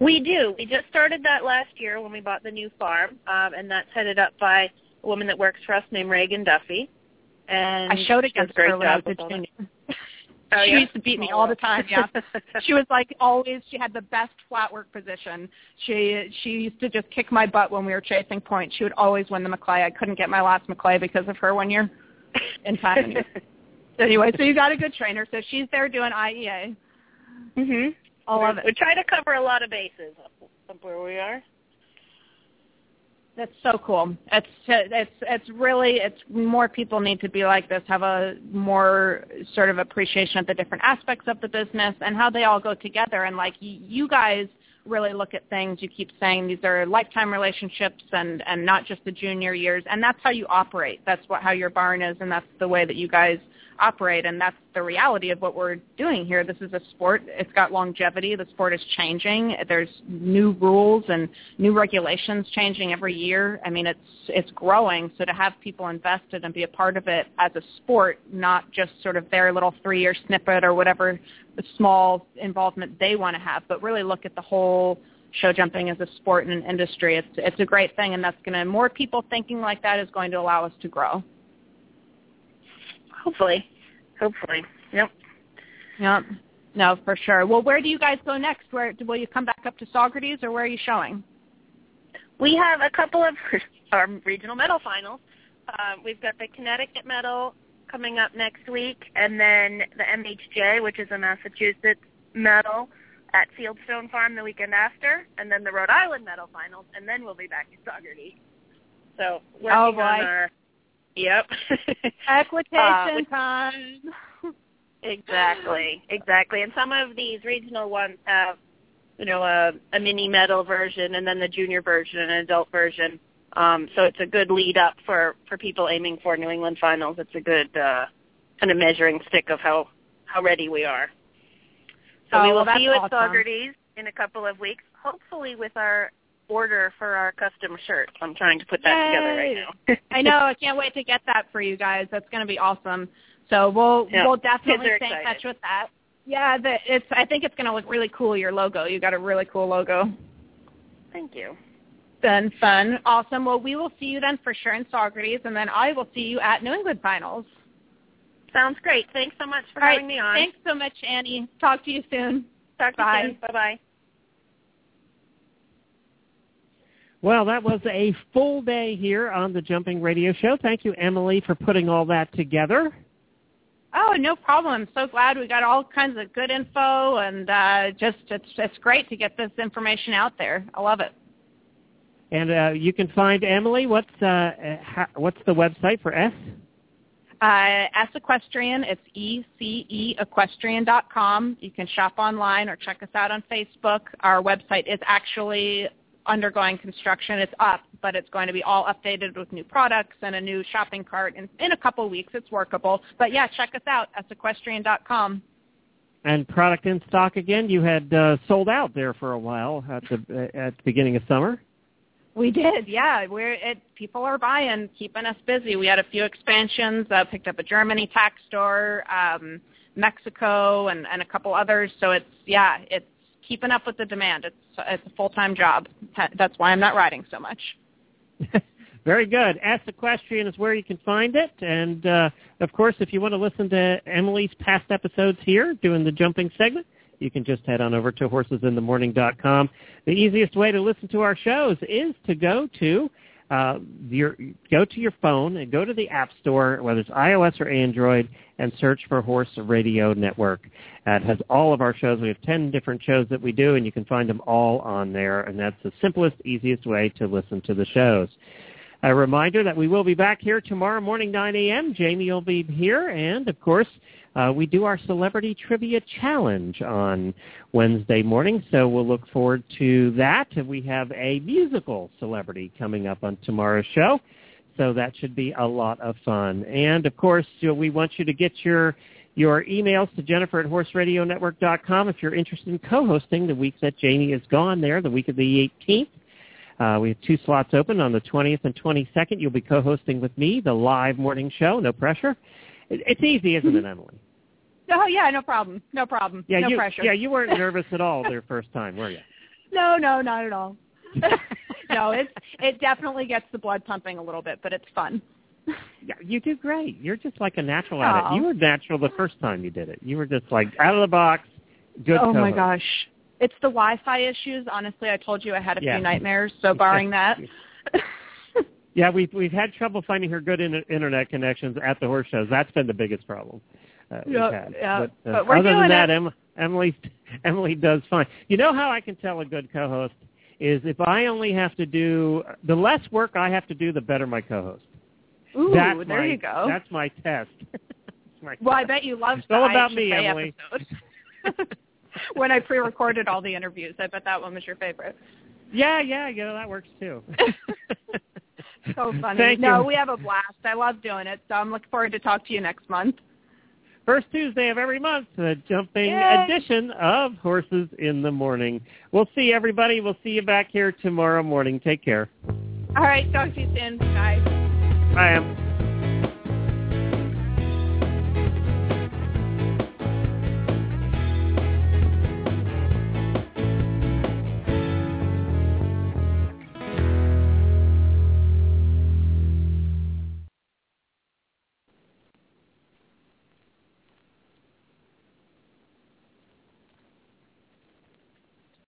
We do. We just started that last year when we bought the new farm, um, and that's headed up by a woman that works for us named Reagan Duffy. And I showed against her when I was a junior. Oh, she yeah. used to beat me all the time, yeah. She was like always, she had the best flat work position. She she used to just kick my butt when we were chasing points. She would always win the McLean. I couldn't get my last McLean because of her one year in time. Anyway, so you got a good trainer. So she's there doing I E A. Mm-hmm. I love it. We try to cover a lot of bases up where we are. That's so cool. It's it's it's really it's more people need to be like this, have a more sort of appreciation of the different aspects of the business and how they all go together. And like you guys really look at things. You keep saying these are lifetime relationships and, and not just the junior years. And that's how you operate. That's what how your barn is, and that's the way that you guys operate. And that's the reality of what we're doing here. This is a sport. It's got longevity. The sport is changing. There's new rules and new regulations changing every year. I mean, it's it's growing. So to have people invested and be a part of it as a sport, not just sort of their little three-year snippet or whatever the small involvement they want to have, but really look at the whole show jumping as a sport and an industry. It's it's a great thing, and that's going to more people thinking like that is going to allow us to grow. Hopefully. Hopefully. Yep. Yep. No, for sure. Well, where do you guys go next? Where will you come back up to Saugerties, or where are you showing? We have a couple of our regional medal finals. Uh, we've got the Connecticut medal coming up next week, and then the M H J, which is a Massachusetts medal, at Fieldstone Farm the weekend after, and then the Rhode Island medal finals, and then we'll be back to Saugerties. So we're oh, on our... Yep. Equitation uh, which, time. exactly, exactly. And some of these regional ones have, you know, a, a mini medal version and then the junior version and an adult version. Um, so it's a good lead up for, for people aiming for New England Finals. It's a good uh, kind of measuring stick of how, how ready we are. So oh, we will well, see you at awesome. Saugerties in a couple of weeks, hopefully with our order for our custom shirts. I'm trying to put that Yay. Together right now. I know. I can't wait to get that for you guys. That's going to be awesome. So we'll yeah. we'll definitely stay in touch with that. Yeah, the, it's. I think it's going to look really cool, your logo. You got a really cool logo. Thank you. Then fun. Awesome. Well, we will see you then for sure in Saugerties, and then I will see you at New England Finals. Sounds great. Thanks so much for All having right. me on. Thanks so much, Annie. Talk to you soon. Talk Bye. To you soon. Bye-bye. Well, that was a full day here on the Jumping Radio Show. Thank you, Emily, for putting all that together. Oh, no problem. I'm so glad we got all kinds of good info, and uh, just it's, it's great to get this information out there. I love it. And uh, you can find Emily. What's uh, how, what's the website for S? Uh, S Equestrian. It's E C E equestrian dot com. You can shop online or check us out on Facebook. Our website is actually undergoing construction. It's up, but it's going to be all updated with new products and a new shopping cart in, in a couple weeks. It's workable. But, yeah, check us out, S Equestrian dot com. And product in stock again. You had uh, sold out there for a while at the, at the beginning of summer. We did, yeah. We're it, people are buying, keeping us busy. We had a few expansions. I uh, picked up a Germany tack store, um, Mexico, and, and a couple others. So, it's yeah, it's keeping up with the demand. It's, it's a full-time job. That's why I'm not riding so much. Very good. Ask Equestrian is where you can find it. And, uh, of course, if you want to listen to Emily's past episodes here doing the jumping segment, you can just head on over to horses in the morning dot com. The easiest way to listen to our shows is to go to uh, your go to your phone and go to the App Store, whether it's iOS or Android, and search for Horse Radio Network. Uh, it has all of our shows. We have ten different shows that we do, and you can find them all on there. And that's the simplest, easiest way to listen to the shows. A reminder that we will be back here tomorrow morning, nine a.m. Jamie will be here, and, of course, uh, we do our Celebrity Trivia Challenge on Wednesday morning, so we'll look forward to that. We have a musical celebrity coming up on tomorrow's show, so that should be a lot of fun. And, of course, we want you to get your... your emails to Jennifer at horse radio network dot com if you're interested in co-hosting the week that Jamie is gone there, the week of the eighteenth. Uh, we have two slots open on the twentieth and twenty-second. You'll be co-hosting with me, the live morning show. No pressure. It, it's easy, isn't it, Emily? Oh, yeah, no problem. No problem. Yeah, no you, pressure. Yeah, you weren't nervous at all their first time, were you? No, no, not at all. No, it's, it definitely gets the blood pumping a little bit, but it's fun. Yeah, you do great. You're just like a natural at it. You were natural the first time you did it. You were just like out of the box, good co-host. Oh, my gosh. It's the Wi-Fi issues. Honestly, I told you I had a yeah. few nightmares, so barring that. yeah, we've, we've had trouble finding her good in, internet connections at the horse shows. That's been the biggest problem uh, we've yep, had. Yep. But, uh, but we're other doing than that, em- Emily, Emily does fine. You know how I can tell a good co-host is if I only have to do – the less work I have to do, the better my co-host. Ooh, that's there my, you go. That's my test. that's my well, test. I bet you loved the all about I H S A me, Emily. Episode. When I pre-recorded all the interviews, I bet that one was your favorite. Yeah, yeah, yeah, that works too. So funny. Thank no, you. We have a blast. I love doing it, so I'm looking forward to talk to you next month. First Tuesday of every month, the jumping Yay. edition of Horses in the Morning. We'll see everybody. We'll see you back here tomorrow morning. Take care. All right, talk to you soon. Bye. Bye.